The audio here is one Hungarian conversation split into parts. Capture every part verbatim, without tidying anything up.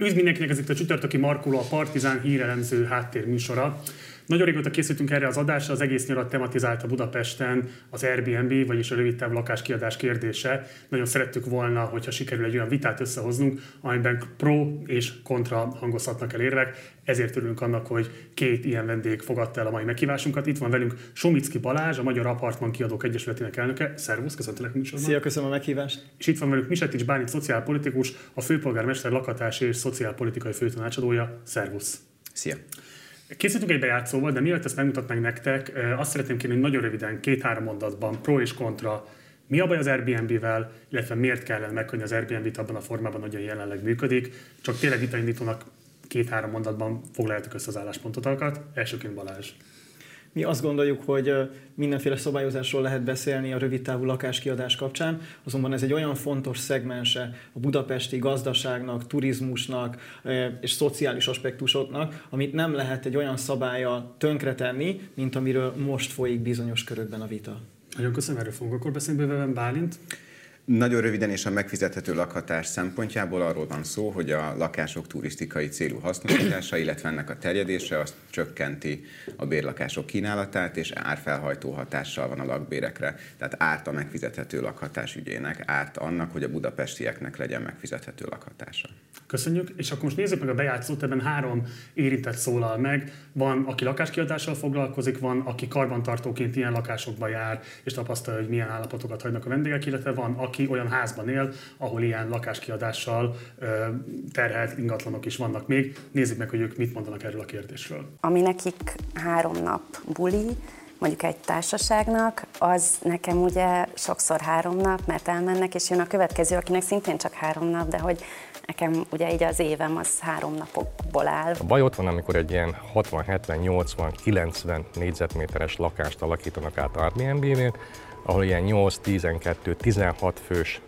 Üdv mindenkinek, ez itt a Csütörtöki Markoló, a Partizán hírelemző háttérműsora. Nagyon régóta készültünk erre az adásra, az egész nyarat tematizálta Budapesten az Airbnb, vagyis a rövidtávú lakáskiadás kérdése. Nagyon szerettük volna, hogyha sikerül egy olyan vitát összehoznunk, amiben pro és kontra hangozhatnak el érvek. Ezért örülünk annak, hogy két ilyen vendég fogadta el a mai meghívásunkat. Itt van velünk Somicski Balázs, a Magyar Apartman kiadók egyesületének elnöke. Szervusz, köszöntelek műsorban. Szia, köszönöm a meghívást. És itt van velünk Misetics Bálint, szociálpolitikus, a főpolgármester lakhatási és szociálpolitikai főtanácsadója. Szervusz. Szia. Készítünk egy bejátszóval, de mielőtt ezt megmutatnánk nektek, azt szeretném kérni, hogy nagyon röviden, két-három mondatban, pro és kontra, mi a baj az Airbnb-vel, illetve miért kellene megkönyni az Airbnb-t abban a formában, hogy jelenleg működik. Csak tényleg vitaindítónak két-három mondatban foglaljátok össze az álláspontotokat. Elsőként Balázs. Mi azt gondoljuk, hogy mindenféle szabályozásról lehet beszélni a rövidtávú lakáskiadás kapcsán, azonban ez egy olyan fontos szegmense a budapesti gazdaságnak, turizmusnak és szociális aspektusoknak, amit nem lehet egy olyan szabállyal tönkretenni, mint amiről most folyik bizonyos körökben a vita. Nagyon köszönöm, erről fogunk akkor beszélni bővebben. Bálint? Nagyon röviden, és a megfizethető lakhatás szempontjából arról van szó, hogy a lakások turisztikai célú hasznosítása, illetve ennek a terjedése azt csökkenti a bérlakások kínálatát, és árfelhajtó hatással van a lakbérekre. Tehát árt a megfizethető lakhatás ügyének, árt annak, hogy a budapestieknek legyen megfizethető lakhatása. Köszönjük, és akkor most nézzük meg a bejátszót, ebben három érintett szólal meg. Van, aki lakáskiadással foglalkozik, van, aki karbantartóként ilyen lakásokba jár, és tapasztalja, hogy milyen állapotokat hagynak a vendégek, illetve van, aki Aki olyan házban él, ahol ilyen lakáskiadással terhelt ingatlanok is vannak még. Nézzük meg, hogy ők mit mondanak erről a kérdésről. Ami nekik három nap buli, mondjuk egy társaságnak, az nekem ugye sokszor három nap, mert elmennek, és jön a következő, akinek szintén csak három nap, de hogy nekem ugye így az évem az három napokból áll. A baj ott van, amikor egy ilyen hatvan, hetven, nyolcvan, kilencven négyzetméteres lakást alakítanak át Airbnb-vé, ahol ilyen nyolc, tizenkettő, tizenhat fős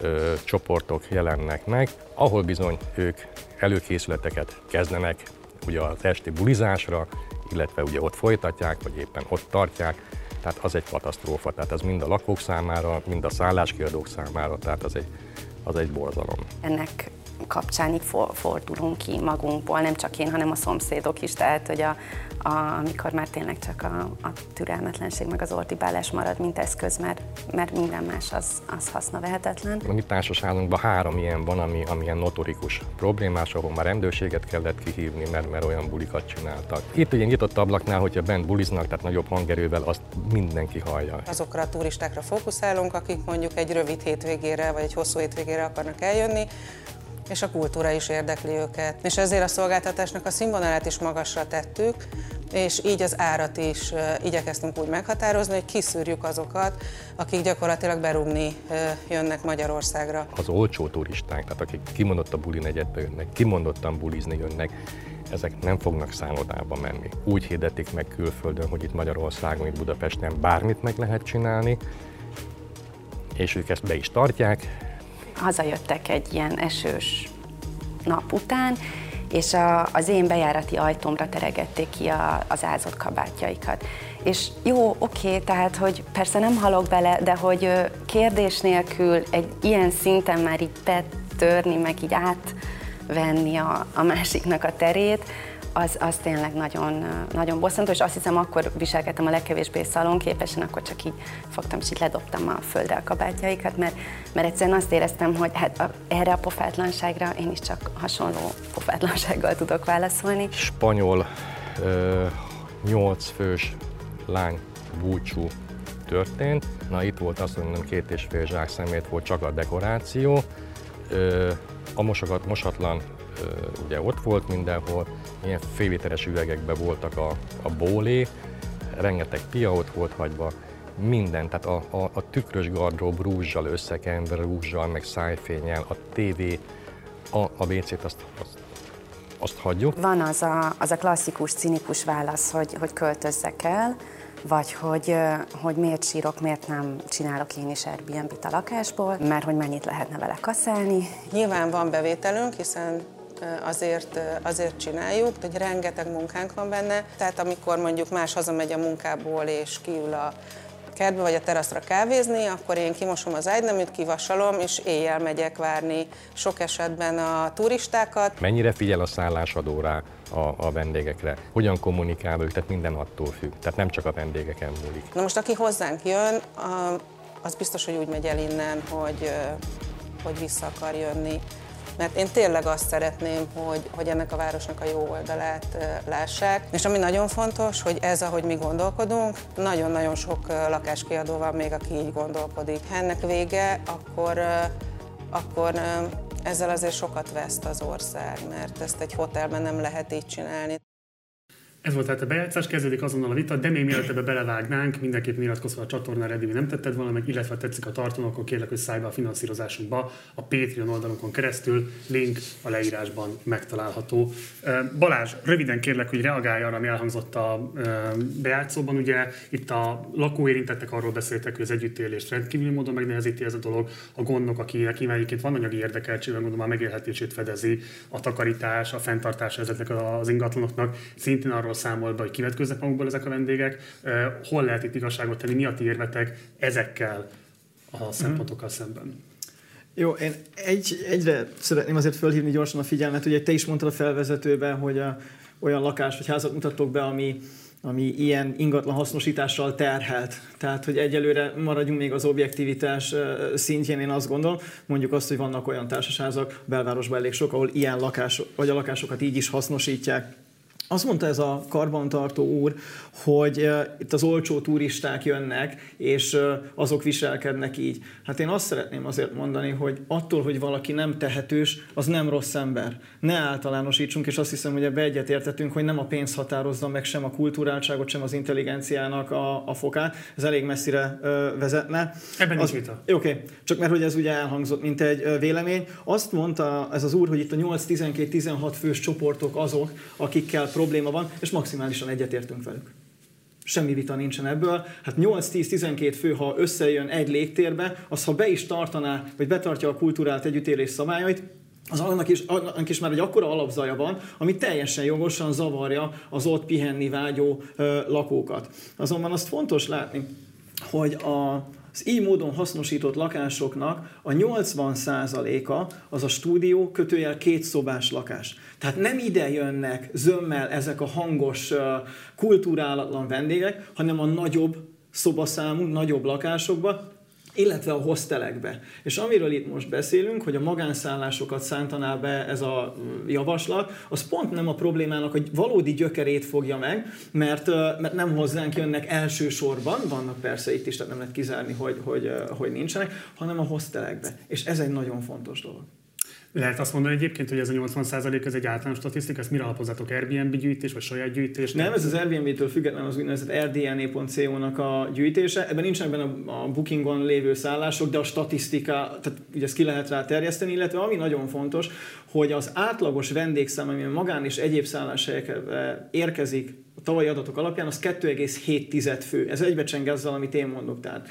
ö, csoportok jelennek meg, ahol bizony ők előkészületeket kezdenek ugye az esti bulizásra, illetve ugye ott folytatják, vagy éppen ott tartják, tehát az egy katasztrófa, tehát ez mind a lakók számára, mind a szálláskiadók számára, tehát az egy, az egy borzalom. Ennek kapcsán így for, fordulunk ki magunkból, nem csak én, hanem a szomszédok is, tehát hogy a, a, amikor már tényleg csak a, a türelmetlenség meg az ordibálás marad, mint eszköz, mert, mert minden más az, az hasznavehetetlen. A mi társaságunkban három ilyen van, ami, ami ilyen notorikus problémás, ahol már rendőrséget kellett kihívni, mert, mert olyan bulikat csináltak. Itt ugye nyitott ablaknál, hogyha bent buliznak, tehát nagyobb hangerővel, azt mindenki hallja. Azokra a turistákra fókuszálunk, akik mondjuk egy rövid hétvégére vagy egy hosszú hétvégére akarnak eljönni, és a kultúra is érdekli őket. És ezért a szolgáltatásnak a színvonalát is magasra tettük, és így az árat is igyekeztünk úgy meghatározni, hogy kiszűrjük azokat, akik gyakorlatilag berúgni jönnek Magyarországra. Az olcsó turisták, tehát akik kimondott a buli negyedbe jönnek, kimondottan bulizni jönnek, ezek nem fognak szállodába menni. Úgy hirdetik meg külföldön, hogy itt Magyarországon, itt Budapesten bármit meg lehet csinálni, és ők ezt be is tartják. Hazajöttek egy ilyen esős nap után, és a, az én bejárati ajtómra teregették ki a, az ázott kabátjaikat. És jó, oké, tehát, hogy persze nem halok bele, de hogy kérdés nélkül egy ilyen szinten már így betörni, meg így átvenni a, a másiknak a terét, az, az tényleg nagyon, nagyon bosszantó, és azt hiszem, akkor viselkedtem a legkevésbé szalonképesen, akkor csak így fogtam, és így ledobtam a földre a kabátjaikat, mert, mert egyszerűen azt éreztem, hogy hát a, erre a pofátlanságra én is csak hasonló pofátlansággal tudok válaszolni. Spanyol nyolc fős lány búcsú történt. Na itt volt azt mondom, két és fél zsák szemét volt csak a dekoráció. Ö, a mosogat, mosatlan ugye ott volt mindenhol, ilyen félvéteres üvegekben voltak a, a bólé, rengeteg pia ott volt hagyva, minden, tehát a, a, a tükrös gardrób rúzsal összekenve, rúzsal, meg szájfénnyel, a tévé, a, a vécét azt, azt, azt hagyjuk. Van az a, az a klasszikus, cinikus válasz, hogy, hogy költözzek el, vagy hogy, hogy miért sírok, miért nem csinálok én is Airbnb-t a lakásból, mert hogy mennyit lehetne vele kaszálni. Nyilván van bevételünk, hiszen azért, azért csináljuk, hogy rengeteg munkánk van benne. Tehát amikor mondjuk más hazamegy a munkából és kiül a kertbe vagy a teraszra kávézni, akkor én kimosom az ágyneműt, kivasalom, és éjjel megyek várni sok esetben a turistákat. Mennyire figyel a szállásadó rá a, a vendégekre? Hogyan kommunikál velük? Tehát minden attól függ. Tehát nem csak a vendégeken múlik. Na most aki hozzánk jön, az biztos, hogy úgy megy el innen, hogy, hogy vissza akar jönni. Mert én tényleg azt szeretném, hogy, hogy ennek a városnak a jó oldalát lássák. És ami nagyon fontos, hogy ez, ahogy mi gondolkodunk, nagyon-nagyon sok lakáskiadó van még, aki így gondolkodik. Ha ennek vége, akkor, akkor ezzel azért sokat veszt az ország, mert ezt egy hotelben nem lehet így csinálni. Ez volt tehát a bejátszás, kezdődik azonnal a vita, de még mielőtt ebbe belevágnánk, mindenképpen iratkozz fel a csatornára, eddig nem tetted volna meg, illetve tetszik a tartalom, akkor kérlek, hogy szállj be a finanszírozásunkba, a Patreon oldalunkon keresztül, link a leírásban megtalálható. Balázs, röviden kérlek, hogy reagálj arra, ami elhangzott a bejátszóban, ugye itt a lakóérintettek arról beszéltek, hogy az együttélést rendkívüli módon megnehezíti ez a dolog, a gondok, akinek egyébként van anyagi érdekeltségben, gondolom a megélhetését fedezi, a takarítás, a fenntartás ezeknek az ingatlanoknak, szintén arról számol be, hogy kivetköznek magukból ezek a vendégek. Hol lehet itt igazságot tenni, mi a ti érvetek ezekkel a szempontokkal szemben? Jó, én egy, egyre szeretném azért fölhívni gyorsan a figyelmet, ugye te is mondtad a felvezetőben, hogy a, olyan lakás vagy házat mutattok be, ami, ami ilyen ingatlan hasznosítással terhelt. Tehát, hogy egyelőre maradjunk még az objektivitás szintjén, én azt gondolom, mondjuk azt, hogy vannak olyan társasházak, belvárosban elég sok, ahol ilyen lakás, vagy a lakásokat így is hasznosítják. Azt mondta ez a karbantartó úr, hogy uh, itt az olcsó turisták jönnek, és uh, azok viselkednek így. Hát én azt szeretném azért mondani, hogy attól, hogy valaki nem tehetős, az nem rossz ember. Ne általánosítsunk, és azt hiszem, hogy ebbe egyetértettünk, hogy nem a pénz határozza meg sem a kulturáltságot, sem az intelligenciának a, a fokát. Ez elég messzire uh, vezetne. Ebben az, nincs vita. Oké, okay. Csak mert hogy ez ugye elhangzott, mint egy uh, vélemény. Azt mondta ez az úr, hogy itt a nyolc-tizenkét-tizenhat fős csoportok azok, akikkel probléma van, és maximálisan egyetértünk velük. Semmi vita nincsen ebből. Hát nyolc-tíz-tizenkét fő, ha összejön egy légtérbe, az ha be is tartaná, vagy betartja a kulturált együttélés szabályait, az annak is, annak is már egy akkora alapzaja van, ami teljesen jogosan zavarja az ott pihenni vágyó ö, lakókat. Azonban azt fontos látni, hogy a az így módon hasznosított lakásoknak a nyolcvan százaléka az a stúdió kötőjel kétszobás lakás. Tehát nem ide jönnek zömmel ezek a hangos, kulturálatlan vendégek, hanem a nagyobb szobaszámú, nagyobb lakásokba, illetve a hostelekbe. És amiről itt most beszélünk, hogy a magánszállásokat szántaná be ez a javaslat, az pont nem a problémának a valódi gyökerét fogja meg, mert, mert nem hozzánk jönnek elsősorban, vannak persze itt is, tehát nem lehet kizárni, hogy, hogy, hogy nincsenek, hanem a hostelekbe. És ez egy nagyon fontos dolog. Lehet azt mondani egyébként, hogy ez a nyolcvan százalék ez egy általános statisztika, ezt mire alapozzátok? Airbnb gyűjtés, vagy saját gyűjtés? Nem, ez az Airbnb-től független az úgynevezett r d n a pont c o-nak a gyűjtése. Ebben nincsenek benne a bookingon lévő szállások, de a statisztika, tehát ugye ezt ki lehet rá terjeszteni, illetve ami nagyon fontos, hogy az átlagos vendégszám, ami magán és egyéb szálláshelyekre érkezik a tavalyi adatok alapján, az kettő egész hét fő. Ez egybecseng azzal, amit én mondok. Tehát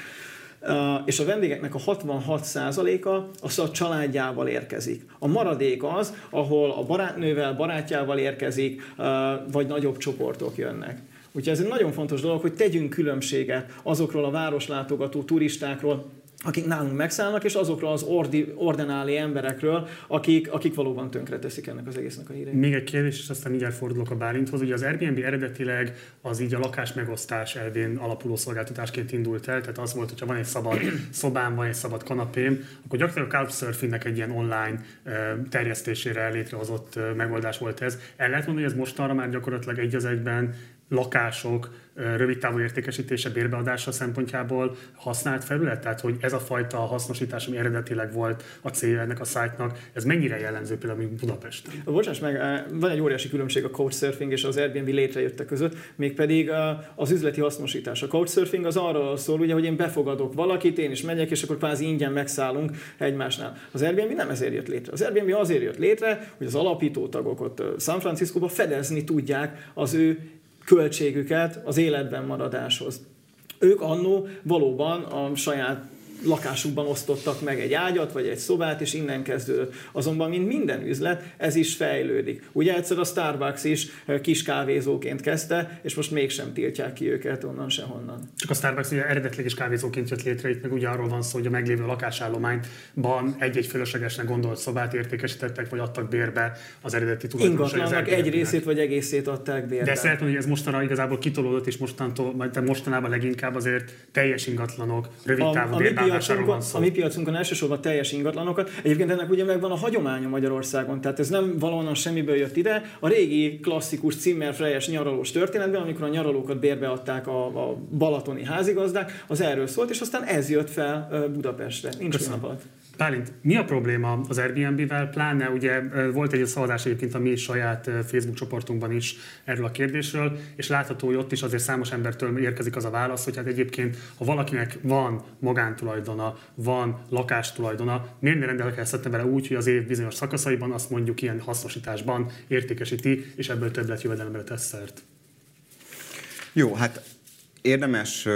Uh, és a vendégeknek a hatvanhat százaléka az a családjával érkezik. A maradék az, ahol a barátnővel, barátjával érkezik, uh, vagy nagyobb csoportok jönnek. Úgyhogy ez egy nagyon fontos dolog, hogy tegyünk különbséget azokról a városlátogató turistákról, akik nálunk megszállnak, és azokról az ordi, ordináli emberekről, akik, akik valóban tönkreteszik ennek az egésznek a hírét. Még egy kérdés, és aztán mindjárt fordulok a Bálinthoz. Ugye az Airbnb eredetileg az így a lakás megosztás elvén alapuló szolgáltatásként indult el, tehát az volt, hogyha van egy szabad szobám, van egy szabad kanapém, akkor gyakran a Couchsurfingnek egy ilyen online terjesztésére létrehozott megoldás volt ez. El lehet mondani, hogy ez mostanra már gyakorlatilag egy az egyben lakások rövidtávú értékesítése, bérbeadása szempontjából használt felület? Tehát, hogy ez a fajta hasznosítás, ami eredetileg volt a célja ennek a szájtnak, ez mennyire jellemző például Budapesten? Bocsáss meg, van egy óriási különbség a Couchsurfing és az Airbnb létrejöttek között, mégpedig az üzleti hasznosítás. A Couchsurfing az arról szól, ugye, hogy én befogadok valakit, én is megyek, és akkor kvázi ingyen megszállunk egymásnál. Az Airbnb nem ezért jött létre. Az Airbnb azért jött létre, hogy az alapító tagok ott San Franciscóba fedezni tudják az ő költségüket az életben maradáshoz. Ők annó valóban a saját lakásukban osztottak meg egy ágyat, vagy egy szobát, és innen kezdődött. Azonban, mint minden üzlet, ez is fejlődik. Ugye egyszer a Starbucks is kis kávézóként kezdte, és most mégsem tiltják ki őket onnan sehonnan. Csak a Starbucks ugye eredetileg is kávézóként jött létre, itt meg ugye arról van szó, hogy a meglévő lakásállományban egy-egy fölöslegesnek gondolt szobát értékesítettek, vagy adtak bérbe az eredeti tulajdonosnak. Egy részét vagy egészét adták bérbe. De szeretném, hogy ez mostanában igazából kitolódott, és mostantól, majd mostanában leginkább azért teljes ingatlanok, rövid távú bérbálásáról van szó. A mi piacunkon elsősorban teljes ingatlanokat. Egyébként ennek ugye megvan a hagyománya Magyarországon, tehát ez nem valahonnan semmiből jött ide. A régi klasszikus cimmerfrejes nyaralós történetben, amikor a nyaralókat bérbe adták a, a balatoni házigazdák, az erről szólt, és aztán ez jött fel Budapestre. Nincs ünnepad. Bálint, mi a probléma az Airbnb-vel? Pláne ugye volt egy szavazás egyébként a mi saját Facebook csoportunkban is erről a kérdésről, és látható, hogy ott is azért számos embertől érkezik az a válasz, hogy hát egyébként, ha valakinek van magántulajdona, van lakástulajdona, miért ne rendelkezhetne vele úgy, hogy az év bizonyos szakaszaiban azt mondjuk ilyen hasznosításban értékesíti, és ebből többletjövedelemre tesz szert? Jó, hát érdemes,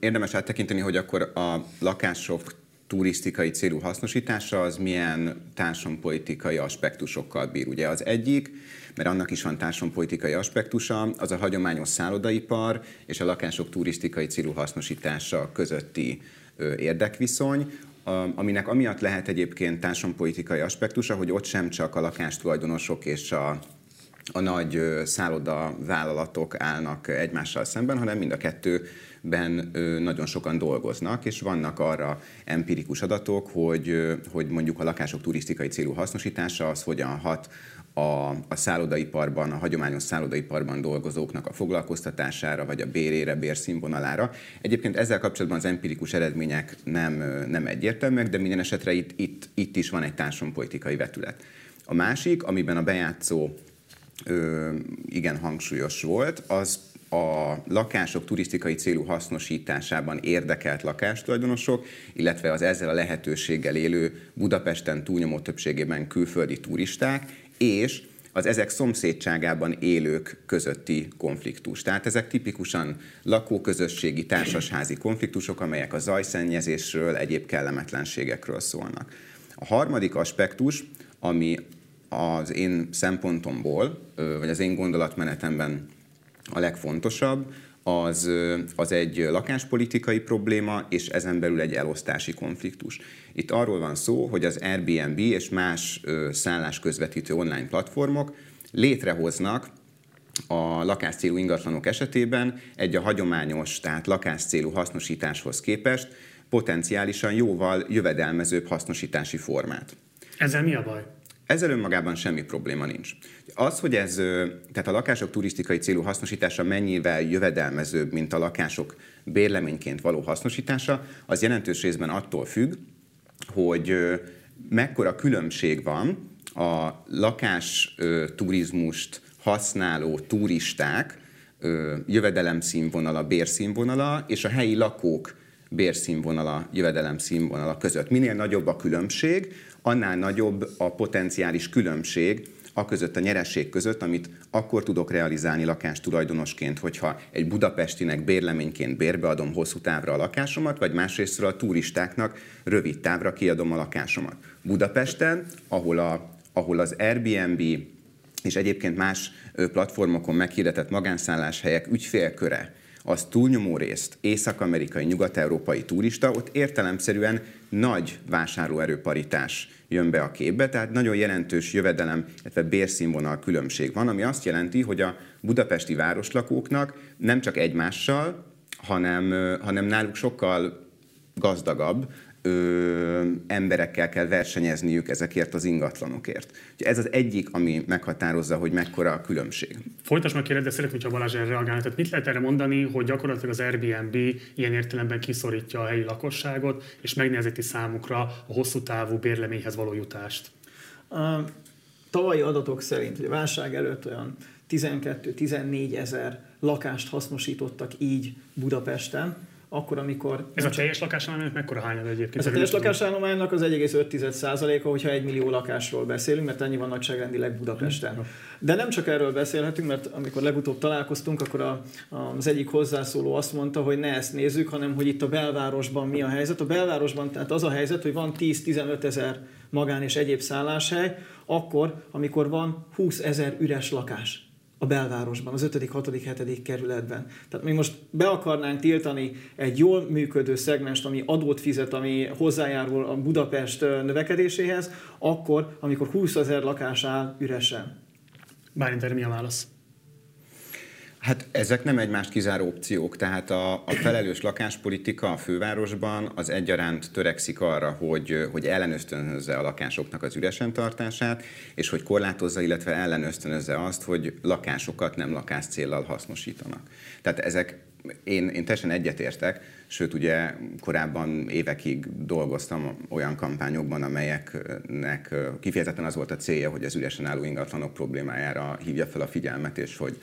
érdemes áttekinteni, hogy akkor a lakások turisztikai célú hasznosítása az milyen társadalompolitikai aspektusokkal bír. Ugye az egyik, mert annak is van társadalompolitikai aspektusa, az a hagyományos szállodaipar és a lakások turisztikai célú hasznosítása közötti érdekviszony, aminek amiatt lehet egyébként társadalompolitikai aspektusa, hogy ott sem csak a lakástulajdonosok és a a nagy szállodavállalatok állnak egymással szemben, hanem mind a kettőben nagyon sokan dolgoznak, és vannak arra empirikus adatok, hogy, hogy mondjuk a lakások turisztikai célú hasznosítása az hogyan hat a, a szállodaiparban, a hagyományos szállodaiparban dolgozóknak a foglalkoztatására, vagy a bérére, bérszínvonalára. Egyébként ezzel kapcsolatban az empirikus eredmények nem, nem egyértelműek, de minden esetre itt, itt, itt is van egy társadalompolitikai vetület. A másik, amiben a bejátszó Ö, igen hangsúlyos volt, az a lakások turisztikai célú hasznosításában érdekelt lakástulajdonosok, illetve az ezzel a lehetőséggel élő Budapesten túlnyomó többségében külföldi turisták, és az ezek szomszédságában élők közötti konfliktus. Tehát ezek tipikusan lakóközösségi, társasházi konfliktusok, amelyek a zajszennyezésről, egyéb kellemetlenségekről szólnak. A harmadik aspektus, ami az én szempontomból, vagy az én gondolatmenetemben a legfontosabb, az, az egy lakáspolitikai probléma, és ezen belül egy elosztási konfliktus. Itt arról van szó, hogy az Airbnb és más szállásközvetítő online platformok létrehoznak a lakáscélú ingatlanok esetében egy a hagyományos, tehát lakáscélú hasznosításhoz képest potenciálisan jóval jövedelmezőbb hasznosítási formát. Ezzel mi a baj? Ezzel önmagában semmi probléma nincs. Az, hogy ez, tehát a lakások turisztikai célú hasznosítása mennyivel jövedelmezőbb, mint a lakások bérleményként való hasznosítása, az jelentős részben attól függ, hogy mekkora különbség van a lakás turizmust használó turisták jövedelemszínvonala, bérszínvonala és a helyi lakók bérszínvonala, jövedelemszínvonala között. Minél nagyobb a különbség, annál nagyobb a potenciális különbség a között, a nyereség között, amit akkor tudok realizálni lakástulajdonosként, hogyha egy budapestinek bérleményként bérbeadom hosszú távra a lakásomat, vagy másrésztről a turistáknak rövid távra kiadom a lakásomat. Budapesten, ahol, a, ahol az Airbnb és egyébként más platformokon meghirdetett magánszálláshelyek ügyfélköre, az túlnyomó részt észak-amerikai, nyugat-európai turista, ott értelemszerűen nagy vásárlóerőparitás jön be a képbe, tehát nagyon jelentős jövedelem, illetve bérszínvonal különbség van, ami azt jelenti, hogy a budapesti városlakóknak nem csak egymással, hanem, hanem náluk sokkal gazdagabb ö, emberekkel kell versenyezniük ezekért az ingatlanokért. Ugye ez az egyik, ami meghatározza, hogy mekkora a különbség. Folytasd meg kérdezni, de szeretném, hogyha Balázs erre reagálni. Tehát mit lehet erre mondani, hogy gyakorlatilag az Airbnb ilyen értelemben kiszorítja a helyi lakosságot, és megnehezíti számukra a hosszú távú bérleményhez való jutást? A tavalyi adatok szerint, hogy a válság előtt olyan tizenkettő-tizennégy ezer lakást hasznosítottak így Budapesten, akkor, amikor... Ez a teljes lakásállománynak mekkora hányad egyébként? Ez a teljes lakásállománynak az egy egész öt százaléka, hogyha egy millió lakásról beszélünk, mert ennyi van nagyságrendileg Budapesten. De nem csak erről beszélhetünk, mert amikor legutóbb találkoztunk, akkor a, az egyik hozzászóló azt mondta, hogy ne ezt nézzük, hanem hogy itt a belvárosban mi a helyzet. A belvárosban tehát az a helyzet, hogy van tíz-tizenöt ezer magán és egyéb szálláshely, akkor, amikor van húszezer üres lakás a belvárosban, az ötödik, hatodik, hetedik kerületben. Tehát mi most be akarnánk tiltani egy jól működő szegmest, ami adót fizet, ami hozzájárul a Budapest növekedéséhez, akkor, amikor húszezer lakás áll üresen. Bálint, erre mi a válasz? Hát ezek nem egymást kizáró opciók, tehát a, a felelős lakáspolitika a fővárosban az egyaránt törekszik arra, hogy, hogy ellenösztönözze a lakásoknak az üresen tartását, és hogy korlátozza, illetve ellenösztönözze azt, hogy lakásokat nem lakás céllal hasznosítanak. Tehát ezek, én, én teljesen egyetértek, sőt ugye korábban évekig dolgoztam olyan kampányokban, amelyeknek kifejezetten az volt a célja, hogy az üresen álló ingatlanok problémájára hívja fel a figyelmet, és hogy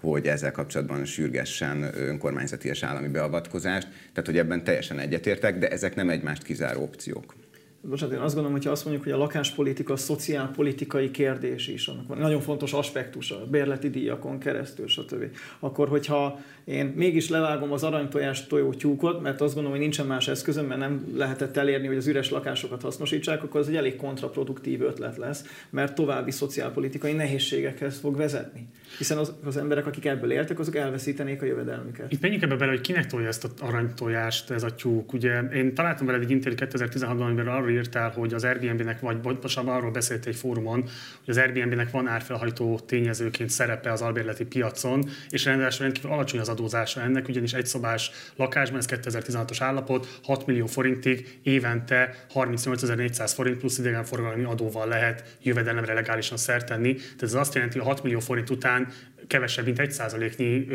hogy ezzel kapcsolatban sürgessen önkormányzati és állami beavatkozást. Tehát, hogy ebben teljesen egyetértek, de ezek nem egymást kizáró opciók. Bocsánat, én azt gondolom, hogyha azt mondjuk, hogy a lakáspolitika a szociálpolitikai kérdés is, annak van nagyon fontos aspektusa, a bérleti díjakon keresztül, stb. Akkor, hogyha én mégis levágom az aranytojás tojótyúkot, mert azt gondolom, hogy nincsen más eszközöm, mert nem lehetett elérni, hogy az üres lakásokat hasznosítsák, akkor ez egy elég kontraproduktív ötlet lesz, mert további szociálpolitikai nehézségekhez fog vezetni. Hiszen az, az emberek, akik ebből éltek, azok elveszítenék a jövedelmüket. Itt menjünk ebbe bele, hogy kinek tolja ezt az aranytojást, ez a tyúk. Ugye én találtam veled egy interjú kétezer-tizenhatban, amiben arról írtál, hogy az Airbnb-nek, vagy pontosabban arról beszélt egy fórumon, hogy az Airbnb-nek van árfelhajtó tényezőként szerepe az albérleti piacon, és rendesen rendkívül alacsony az adózása ennek, ugyanis egy szobás lakásban, ez kétezer-tizenhatos állapot, hat millió forintig évente harmincnyolcezer-négyszáz forint plusz idegenforgalmi adóval lehet jövedelemre legálisan szert tenni. Tehát ez azt jelenti, hogy hat millió forint után kevesebb, mint egy százaléknyi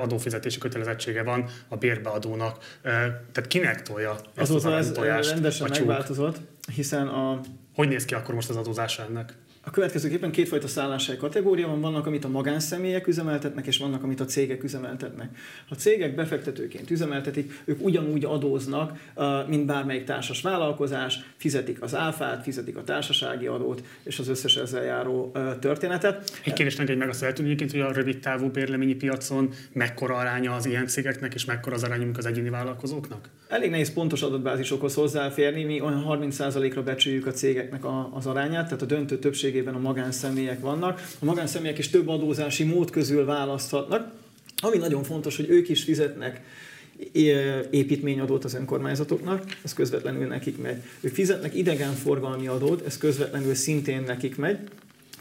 adófizetési kötelezettsége van a bérbeadónak. Tehát kinek tolja ezt az aranytojást? Rendesen megváltozott, hiszen a... Hogy néz ki akkor most az adózása ennek? A következőképpen kétfajta szálláshely kategória van, vannak, amit a magánszemélyek üzemeltetnek, és vannak, amit a cégek üzemeltetnek. A cégek befektetőként üzemeltetik, ők ugyanúgy adóznak, mint bármelyik társas vállalkozás, fizetik az áfát, fizetik a társasági adót, és az összes ezzel járó történetet. Egy kérdés engedj meg azt eltűnjéként, hogy a rövid távú bérleményi piacon mekkora aránya az ilyen cégeknek, és mekkora az aránya az egyéni vállalkozóknak? Elég nehéz pontos adatbázisokhoz hozzáférni, mi olyan harminc százalékra becsüljük a cégeknek az arányát, tehát a döntő többség a magánszemélyek vannak. A magánszemélyek is több adózási mód közül választhatnak, ami nagyon fontos, hogy ők is fizetnek építményadót az önkormányzatoknak, ez közvetlenül nekik megy. Ők fizetnek idegenforgalmi adót, ez közvetlenül szintén nekik megy.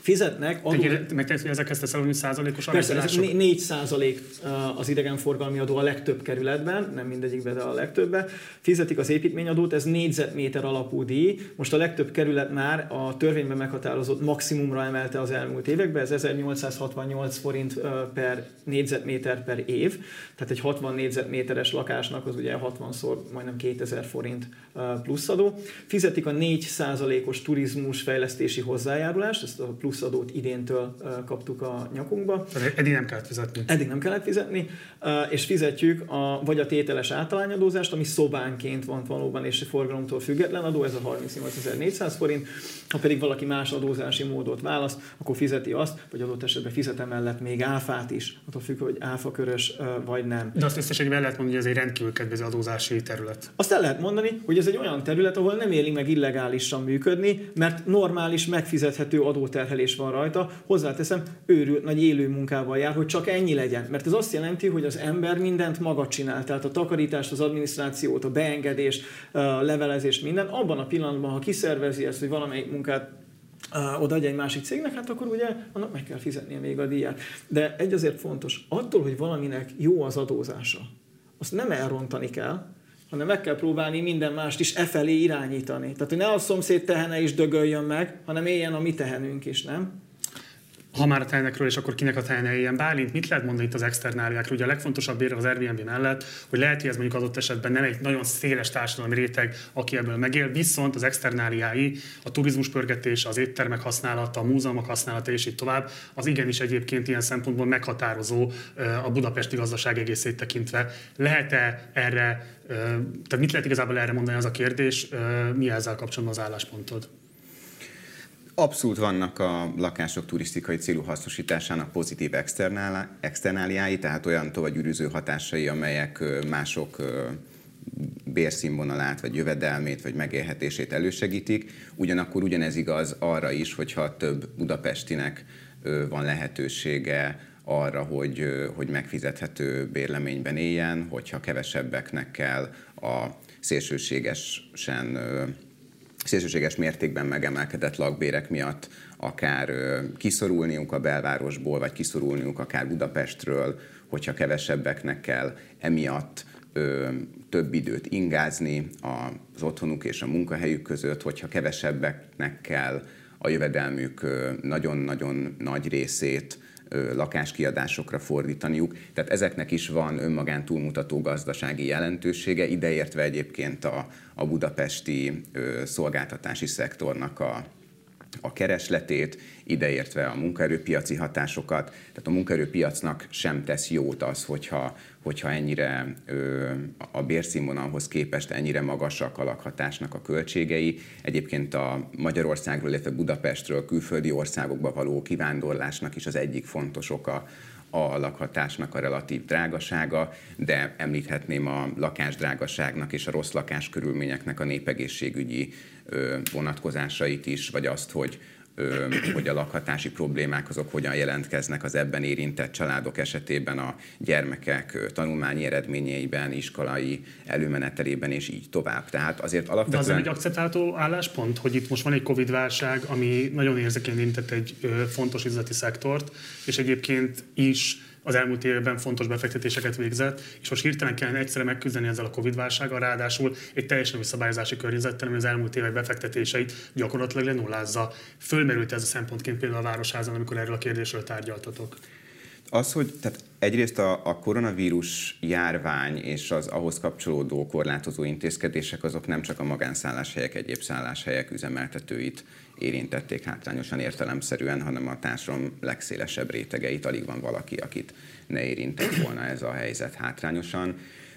Fizetnek adót... Megtehet, hogy ezekhez teszel, hogy százalékos arányzások? négy százalék az idegenforgalmi adó a legtöbb kerületben, nem mindegyikben, de a legtöbben. Fizetik az építményadót, ez négyzetméter alapú díj. Most a legtöbb kerület már a törvényben meghatározott maximumra emelte az elmúlt években, ez ezernyolcszázhatvannyolc forint per négyzetméter per év. Tehát egy hatvan négyzetméteres lakásnak az ugye hatvanszor majdnem kétezer forint pluszadó. Fizetik a négy százalékos turizmus fejlesztési hozzájárulást, ezt a plusz adót idéntől kaptuk a nyakunkba. Eddig nem kellett fizetni. Eddig nem kellett fizetni, és fizetjük a, vagy a tételes általányadózást, ami szobánként van valóban, és forgalomtól független adó, ez a harmincnyolcezer-négyszáz forint. Ha pedig valaki más adózási módot választ, akkor fizeti azt, vagy adott esetben fizet emellett még áfát is, attól függ, hogy áfakörös vagy nem. De azt összességében lehet mondani, hogy ez egy rendkívül kedvező adózási terület. Azt el lehet mondani, hogy ez egy olyan terület, ahol nem éli meg illegálisan működni, mert normális, megfizethető adóterhelés van rajta, hozzáteszem, őrült nagy élő munkával jár, hogy csak ennyi legyen. Mert ez azt jelenti, hogy az ember mindent maga csinál, tehát a takarítást, az adminisztrációt, a beengedést, a levelezést, minden. Abban a pillanatban, ha kiszervezi ezt, hogy valamelyik munkát odaadja egy másik cégnek, hát akkor ugye annak meg kell fizetnie még a díját. De egy azért fontos, attól, hogy valaminek jó az adózása, azt nem elrontani kell, hanem meg kell próbálni minden mást is e felé irányítani. Tehát, hogy ne a szomszéd tehene is dögöljön meg, hanem éljen a mi tehenünk is, nem? ha már a tájnekről, és akkor kinek a tájne ilyen. Bálint, mit lehet mondani itt az externáliákról? Ugye a legfontosabb érve az Airbnb mellett, hogy lehet, hogy ez mondjuk adott esetben nem egy nagyon széles társadalmi réteg, aki ebből megél, viszont az externáliái, a turizmus pörgetése, az éttermek használata, a múzeumok használata és így tovább, az igenis egyébként ilyen szempontból meghatározó a budapesti gazdaság egészét tekintve. Lehet-e erre, tehát mit lehet igazából erre mondani, az a kérdés, mi ezzel kapcsolatban az álláspontod? Abszolút vannak a lakások turisztikai célú hasznosításának pozitív externáliái, tehát olyan tovagyűrűző hatásai, amelyek mások bérszínvonalát, vagy jövedelmét, vagy megélhetését elősegítik. Ugyanakkor ugyanez igaz arra is, hogyha több budapestinek van lehetősége arra, hogy, hogy megfizethető bérleményben éljen, hogyha kevesebbeknek kell a szélsőségesen szélsőséges mértékben megemelkedett lakbérek miatt akár kiszorulniuk a belvárosból, vagy kiszorulniuk akár Budapestről, hogyha kevesebbeknek kell emiatt ö, több időt ingázni az otthonuk és a munkahelyük között, hogyha kevesebbeknek kell a jövedelmük nagyon-nagyon nagy részét ö, lakáskiadásokra fordítaniuk. Tehát ezeknek is van önmagán túlmutató gazdasági jelentősége, ideértve egyébként a a budapesti ö, szolgáltatási szektornak a, a keresletét, ideértve a munkaerőpiaci hatásokat. Tehát a munkaerőpiacnak sem tesz jót az, hogyha, hogyha ennyire ö, a bérszínvonalhoz képest ennyire magasak a lakhatásnak a költségei. Egyébként a Magyarországról, illetve Budapestről külföldi országokba való kivándorlásnak is az egyik fontos oka a lakhatásnak a relatív drágasága, de említhetném a lakásdrágaságnak és a rossz lakáskörülményeknek a népegészségügyi vonatkozásait is, vagy azt, hogy, hogy a lakhatási problémák azok hogyan jelentkeznek az ebben érintett családok esetében, a gyermekek tanulmányi eredményeiben, iskolai előmenetelében és így tovább. Tehát azért alapvetően... De az egy akceptálható álláspont, hogy itt most van egy Covid-válság, ami nagyon érzékenyen érintett egy fontos üzleti szektort, és egyébként is az elmúlt évben fontos befektetéseket végzett, és most hirtelen kellene egyszerre megküzdeni ezzel a Covid-válsággal, ráadásul egy teljesen új szabályozási környezettel, ami az elmúlt évek befektetéseit gyakorlatilag lenullázza. Fölmerült ez a szempontként például a Városházán, amikor erről a kérdésről tárgyaltatok? Az, hogy tehát egyrészt a, a koronavírus járvány és az ahhoz kapcsolódó korlátozó intézkedések azok nem csak a magánszálláshelyek, egyéb szálláshelyek üzemeltetőit érintették hátrányosan értelemszerűen, hanem a társadalom legszélesebb rétegeit. Alig van valaki, akit ne érintett volna ez a helyzet hátrányosan.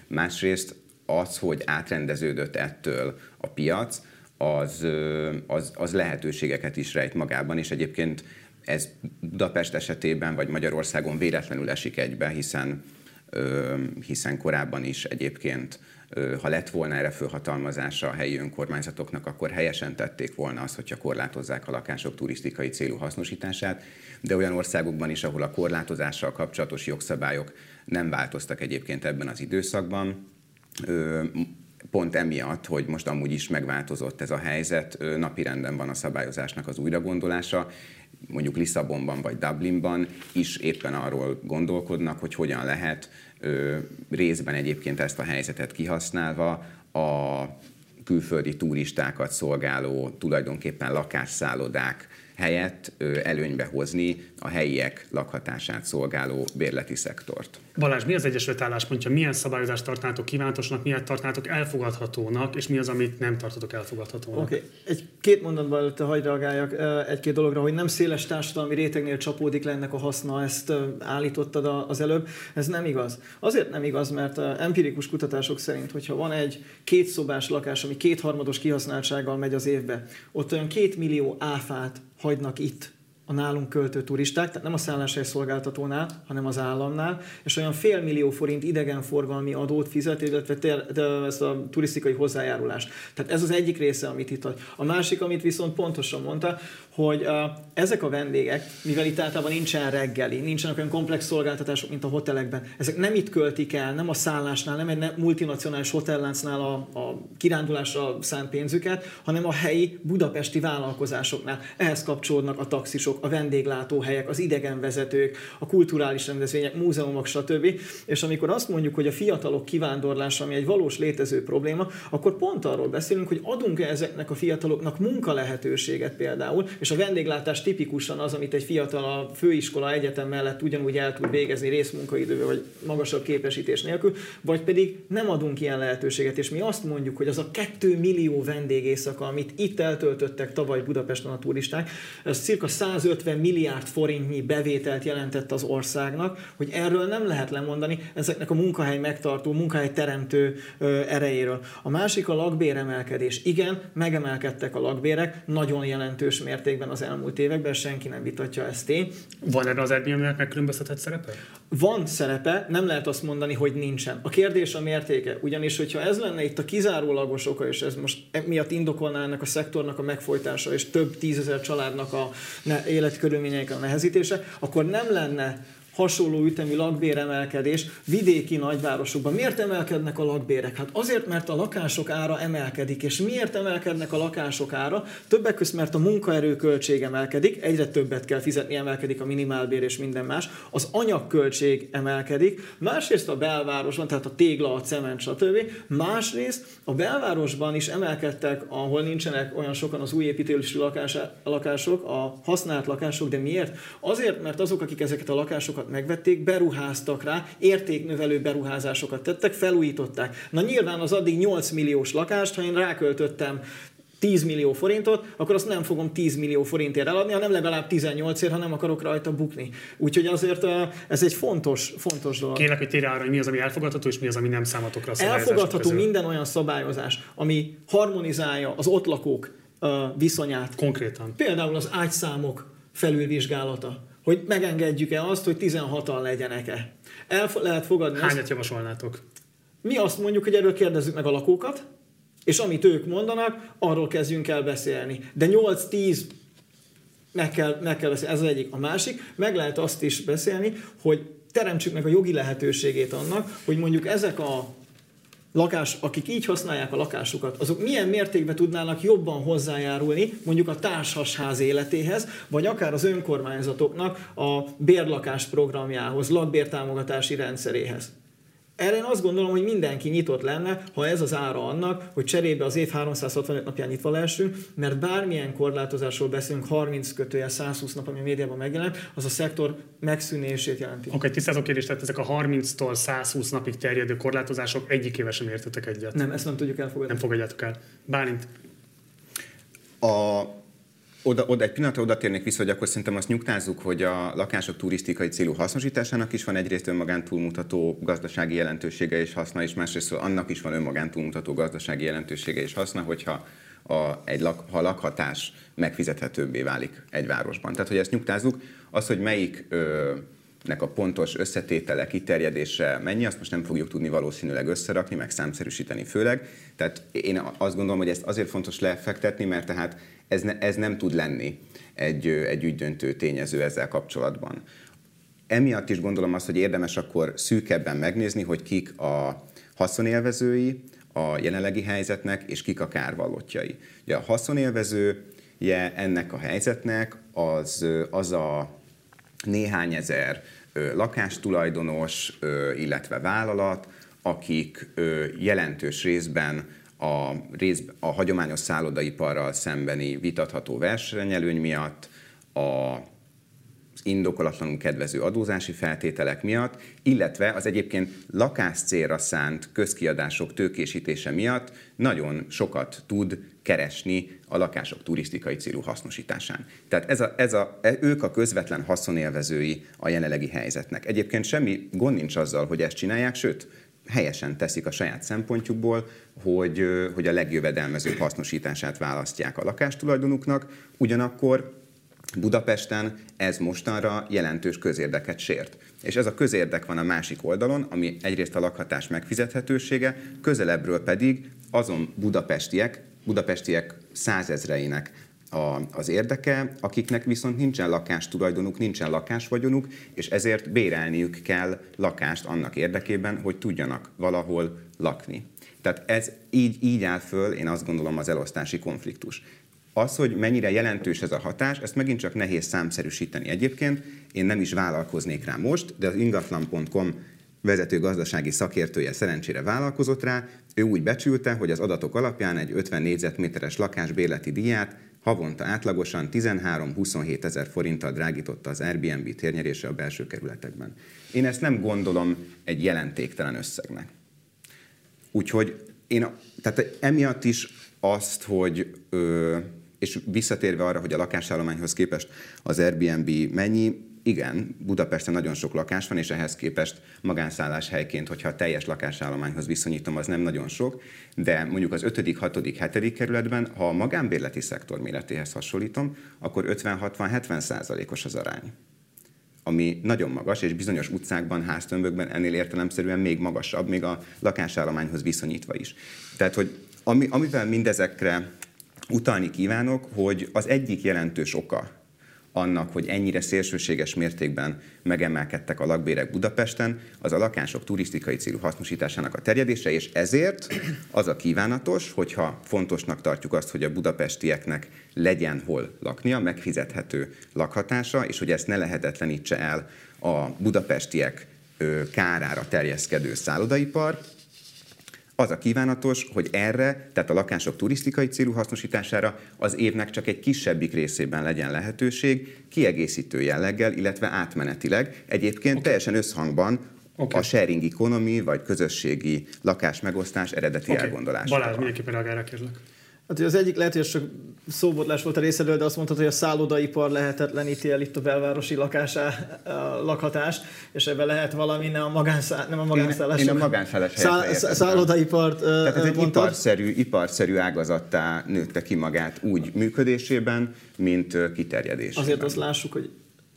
Másrészt az, hogy átrendeződött ettől a piac, az, az, az lehetőségeket is rejt magában, és egyébként ez Budapest esetében vagy Magyarországon véletlenül esik egybe, hiszen, ö, hiszen korábban is egyébként, ö, ha lett volna erre fölhatalmazása a helyi önkormányzatoknak, akkor helyesen tették volna azt, hogyha korlátozzák a lakások turisztikai célú hasznosítását, de olyan országokban is, ahol a korlátozással kapcsolatos jogszabályok nem változtak egyébként ebben az időszakban, ö, pont emiatt, hogy most amúgy is megváltozott ez a helyzet, ö, napirenden van a szabályozásnak az újragondolása. Mondjuk Lisszabonban vagy Dublinban is éppen arról gondolkodnak, hogy hogyan lehet ö, részben egyébként ezt a helyzetet kihasználva a külföldi turistákat szolgáló tulajdonképpen lakásszállodák helyett ö, előnybe hozni a helyiek lakhatását szolgáló bérleti szektort. Balázs, mi az egyesület álláspontja? Milyen szabályozást tartnátok kívánatosnak, miért tartnátok elfogadhatónak, és mi az, amit nem tartotok elfogadhatónak? Oké, okay. egy két mondatban előtte hagyj reagáljak egy-két dologra, hogy nem széles társadalmi rétegnél csapódik le ennek a haszna, ezt állítottad az előbb. Ez nem igaz. Azért nem igaz, mert empirikus kutatások szerint, hogyha van egy kétszobás lakás, ami kétharmados kihasználtsággal megy az évbe, ott olyan két millió áfát hagynak itt a nálunk költő turisták, tehát nem a szálláshely szolgáltatónál, hanem az államnál, és olyan fél millió forint idegenforgalmi adót fizet, illetve ezt a turisztikai hozzájárulást. Tehát ez az egyik része, amit itt ad. A másik, amit viszont pontosan mondta, hogy a, ezek a vendégek, mivel itt általában nincsen reggeli, nincsenek olyan komplex szolgáltatások, mint a hotelekben, ezek nem itt költik el, nem a szállásnál, nem egy multinacionális hotelláncnál a, a kirándulásra szánt pénzüket, hanem a helyi budapesti vállalkozásoknál. Ehhez kapcsolódnak a taxisok, a vendéglátóhelyek, az idegenvezetők, a kulturális rendezvények, múzeumok, stb. És amikor azt mondjuk, hogy a fiatalok kivándorlása, ami egy valós létező probléma, akkor pont arról beszélünk, hogy adunk-e ezeknek a fiataloknak munkalehetőséget például, és a vendéglátás tipikusan az, amit egy fiatal a főiskola, egyetem mellett ugyanúgy el tud végezni részmunkaidővel, vagy magasabb képesítés nélkül, vagy pedig nem adunk ilyen lehetőséget, és mi azt mondjuk, hogy az a két millió vendégéjszaka, amit itt eltöltöttek tavaly Budapesten a turisták, ez cirka százötven milliárd forintnyi bevételt jelentett az országnak, hogy erről nem lehet lemondani, ezeknek a munkahely megtartó, munkahely teremtő erejéről. A másik a lakbéremelkedés. Igen, megemelkedtek a lakbérek, nagyon jelentős mértékben az elmúlt években, senki nem vitatja, ezt tény. Van erre az Airbnb-nek megkülönböztetett szerepe? Van szerepe, nem lehet azt mondani, hogy nincsen. A kérdés a mértéke, ugyanis, hogyha ez lenne itt a kizárólagos oka, és ez most miatt indokolná ennek a szektornak a megfojtása, és több tízezer családnak a életkörülményeinek a nehezítése, akkor nem lenne hasonló ütemű lakbéremelkedés vidéki nagyvárosokban. Miért emelkednek a lakbérek? Hát azért, mert a lakások ára emelkedik. És miért emelkednek a lakások ára? Többek között, mert a munkaerőköltség emelkedik, egyre többet kell fizetni, emelkedik a minimálbér és minden más. Az anyagköltség emelkedik, másrészt a belvárosban, tehát a tégla, a cement, stb. Másrészt a belvárosban is emelkedtek, ahol nincsenek olyan sokan az új építésű lakások, a használt lakások, de miért? Azért, mert azok, akik ezeket a lakásokat megvették, beruháztak rá, értéknövelő beruházásokat tettek, felújították. Na nyilván az addig nyolc milliós lakást, ha én ráköltöttem tíz millió forintot, akkor azt nem fogom tíz millió forintért eladni, hanem legalább tizennyolcért, ha nem akarok rajta bukni. Úgyhogy azért ez egy fontos, fontos dolog. Kérlek, hogy térj arra, hogy mi az, ami elfogadható, és mi az, ami nem számotokra szabályozás közül. Elfogadható minden olyan szabályozás, ami harmonizálja az ott lakók viszonyát. Konkrétan. Például az ágyszámok felülvizsgálata. Hogy megengedjük-e azt, hogy tizenhatan legyenek-e. El lehet fogadni. Hányat javasolnátok? Mi azt mondjuk, hogy erről kérdezzük meg a lakókat, és amit ők mondanak, arról kezdjünk el beszélni. De nyolc-tíz meg kell, meg kell beszélni. Ez az egyik. A másik, meg lehet azt is beszélni, hogy teremtsük meg a jogi lehetőségét annak, hogy mondjuk ezek a lakás, akik így használják a lakásukat, azok milyen mértékben tudnának jobban hozzájárulni mondjuk a társasház életéhez, vagy akár az önkormányzatoknak a bérlakás programjához, lakbértámogatási rendszeréhez. Erre én azt gondolom, hogy mindenki nyitott lenne, ha ez az ára annak, hogy cserébe az év háromszázhatvanöt napján nyitva lehessünk, mert bármilyen korlátozásról beszélünk, harminc kötőjel százhúsz nap, ami a médiában megjelent, az a szektor megszűnését jelenti. Oké, okay, tisztázó kérdés, tehát ezek a harminctól százhúsz napig terjedő korlátozások egyikével sem értetek egyet. Nem, ezt nem tudjuk elfogadni. Nem fogadjátok el. Bálint. A... Oda, oda, egy pillanatra oda térnék vissza, hogy akkor szerintem azt nyugtázzuk, hogy a lakások turisztikai célú hasznosításának is van egyrészt önmagán túlmutató gazdasági jelentősége és haszna, és másrészt annak is van önmagán túlmutató gazdasági jelentősége és haszna, hogyha a, egy lak, ha a lakhatás megfizethetőbbé válik egy városban. Tehát, hogy ezt nyugtázzuk, az, hogy melyik... Ö, nek a pontos összetétele, kiterjedése mennyi, azt most nem fogjuk tudni valószínűleg összerakni, meg számszerűsíteni főleg. Tehát én azt gondolom, hogy ezt azért fontos lefektetni, mert tehát ez, ne, ez nem tud lenni egy, egy ügydöntő tényező ezzel kapcsolatban. Emiatt is gondolom azt, hogy érdemes akkor szűkebben megnézni, hogy kik a haszonélvezői a jelenlegi helyzetnek, és kik a kárvallottjai. Ugye a haszonélvezője ennek a helyzetnek az, az a néhány ezer ö, lakástulajdonos, ö, illetve vállalat, akik ö, jelentős részben a, rész, a hagyományos szállodaiparral szembeni vitatható versenyelőny miatt, a indokolatlanul kedvező adózási feltételek miatt, illetve az egyébként lakás célra szánt közkiadások tőkésítése miatt nagyon sokat tud keresni a lakások turisztikai célú hasznosításán. Tehát ez a, ez a, ők a közvetlen haszonélvezői a jelenlegi helyzetnek. Egyébként semmi gond nincs azzal, hogy ezt csinálják, sőt, helyesen teszik a saját szempontjukból, hogy, hogy a legjövedelmezőbb hasznosítását választják a lakástulajdonuknak, ugyanakkor Budapesten ez mostanra jelentős közérdeket sért. És ez a közérdek van a másik oldalon, ami egyrészt a lakhatás megfizethetősége, közelebbről pedig azon budapestiek, budapestiek százezreinek a, az érdeke, akiknek viszont nincsen lakástulajdonuk, nincsen lakásvagyonuk, és ezért bérelniük kell lakást annak érdekében, hogy tudjanak valahol lakni. Tehát ez így, így áll föl, én azt gondolom, az elosztási konfliktus. Az, hogy mennyire jelentős ez a hatás, ezt megint csak nehéz számszerűsíteni egyébként. Én nem is vállalkoznék rá most, de az ingatlan pont com vezető gazdasági szakértője szerencsére vállalkozott rá. Ő úgy becsülte, hogy az adatok alapján egy ötven négyzetméteres lakás bérleti díját havonta átlagosan tizenhárom-huszonhét ezer forinttal drágította az Airbnb térnyerése a belső kerületekben. Én ezt nem gondolom egy jelentéktelen összegnek. Úgyhogy én, tehát emiatt is azt, hogy, ö, és visszatérve arra, hogy a lakásállományhoz képest az Airbnb mennyi, igen, Budapesten nagyon sok lakás van, és ehhez képest magánszálláshelyként, hogyha a teljes lakásállományhoz viszonyítom, az nem nagyon sok, de mondjuk az ötödik, hatodik, hetedik kerületben, ha a magánbérleti szektor méretéhez hasonlítom, akkor ötven-hatvan-hetven százalékos az arány, ami nagyon magas, és bizonyos utcákban, háztömbökben ennél értelemszerűen még magasabb, még a lakásállományhoz viszonyítva is. Tehát, hogy ami, amivel mindezekre utalni kívánok, hogy az egyik jelentős oka annak, hogy ennyire szélsőséges mértékben megemelkedtek a lakbérek Budapesten, az a lakások turisztikai célú hasznosításának a terjedése, és ezért az a kívánatos, hogyha fontosnak tartjuk azt, hogy a budapestieknek legyen hol laknia, megfizethető lakhatása, és hogy ezt ne lehetetlenítse el a budapestiek kárára terjeszkedő szállodaipar, az a kívánatos, hogy erre, tehát a lakások turisztikai célú hasznosítására az évnek csak egy kisebbik részében legyen lehetőség, kiegészítő jelleggel, illetve átmenetileg. Egyébként okay. teljesen összhangban okay. a sharing economy vagy közösségi lakásmegosztás eredeti okay. elgondolása. Balázs, mindenképpen reagálra kérlek. Hát, az egyik lehet, hogy csak szóbotlás volt a részedről, de azt mondtad, hogy a szállodaipar lehetetleníti el itt a belvárosi lakásá, a lakhatást, és ebben lehet valami, nem a magánszállás. Nem a magánszállás. Én, én a magánszállás szá, szállodaipart Tehát ez egy iparszerű, iparszerű ágazattá nőtte ki magát úgy működésében, mint kiterjedésében. Azért azt lássuk, hogy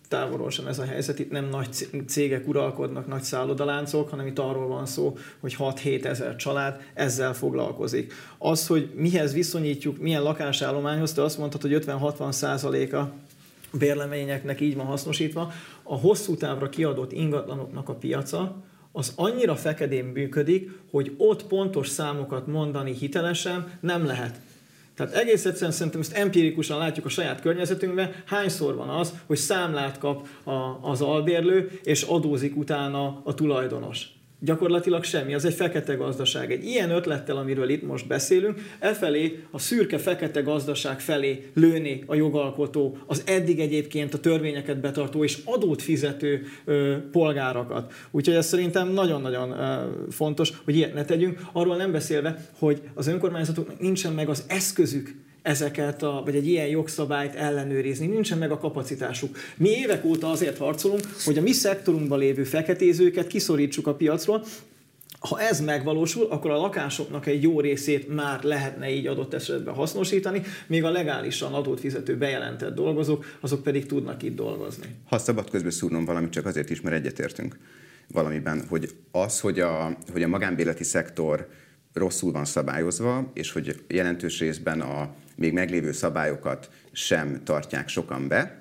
távolról sem ez a helyzet, itt nem nagy cégek uralkodnak, nagy szállodaláncok, hanem itt arról van szó, hogy hat-hét ezer család ezzel foglalkozik. Az, hogy mihez viszonyítjuk, milyen lakásállományhoz, te azt mondtad, hogy ötven-hatvan százaléka bérleményeknek így van hasznosítva, a hosszú távra kiadott ingatlanoknak a piaca, az annyira fekedén működik, hogy ott pontos számokat mondani hitelesen nem lehet. Tehát egész egyszerűen szerintem ezt empirikusan látjuk a saját környezetünkben, hányszor van az, hogy számlát kap a, az albérlő, és adózik utána a tulajdonos. Gyakorlatilag semmi, az egy fekete gazdaság. Egy ilyen ötlettel, amiről itt most beszélünk, efelé, a szürke fekete gazdaság felé lőni a jogalkotó, az eddig egyébként a törvényeket betartó és adót fizető ö, polgárakat. Úgyhogy ez szerintem nagyon-nagyon ö, fontos, hogy ilyet ne tegyünk. Arról nem beszélve, hogy az önkormányzatoknak nincsen meg az eszközük, ezeket, a, vagy egy ilyen jogszabályt ellenőrizni. Nincsen meg a kapacitásuk. Mi évek óta azért harcolunk, hogy a mi szektorunkban lévő feketézőket kiszorítsuk a piacról. Ha ez megvalósul, akkor a lakásoknak egy jó részét már lehetne így adott esetben hasznosítani, még a legálisan adót fizető bejelentett dolgozók, azok pedig tudnak itt dolgozni. Ha szabad közbe szúrnom valamit, csak azért is, mert egyetértünk valamiben, hogy az, hogy a, hogy a magánbérleti szektor rosszul van szabályozva, és hogy jelentős részben a még meglévő szabályokat sem tartják sokan be.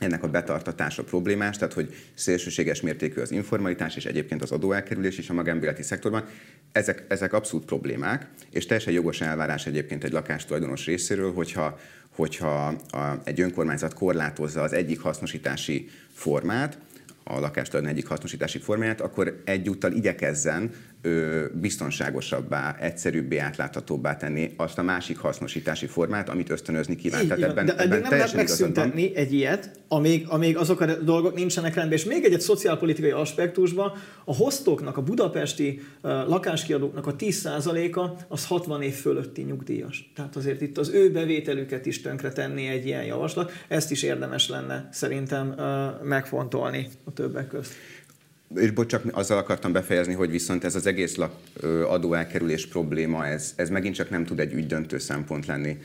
Ennek a betartatása problémás, tehát hogy szélsőséges mértékű az informalitás, és egyébként az adóelkerülés is a magánbérleti szektorban. Ezek, ezek abszolút problémák, és teljesen jogos elvárás egyébként egy lakástulajdonos részéről, hogyha, hogyha a, egy önkormányzat korlátozza az egyik hasznosítási formát, a lakástulajdon egyik hasznosítási formáját, akkor egyúttal igyekezzen ö, biztonságosabbá, egyszerűbbé, átláthatóbbá tenni azt a másik hasznosítási formát, amit ösztönözni kíván. Tehát ebben, de ebben nem lehet megszüntetni egy ilyet, amíg, amíg azok a dolgok nincsenek rendben. És még egy, egy szociálpolitikai aspektusban a hostoknak, a budapesti uh, lakáskiadóknak a tíz százaléka az hatvan év fölötti nyugdíjas. Tehát azért itt az ő bevételüket is tönkre tenni egy ilyen javaslat. Ezt is érdemes lenne szerintem uh, megfontolni a többek közt. És bocs, csak azzal akartam befejezni, hogy viszont ez az egész adóelkerülés probléma, ez, ez megint csak nem tud egy ügydöntő szempont lenni,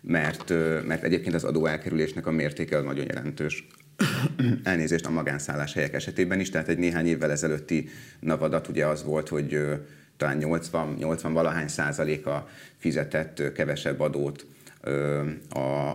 mert, mert egyébként az adóelkerülésnek a mértéke nagyon jelentős. Elnézést, a magánszálláshelyek esetében is, tehát egy néhány évvel ezelőtti navadat ugye az volt, hogy talán nyolcvan-valahány százaléka fizetett kevesebb adót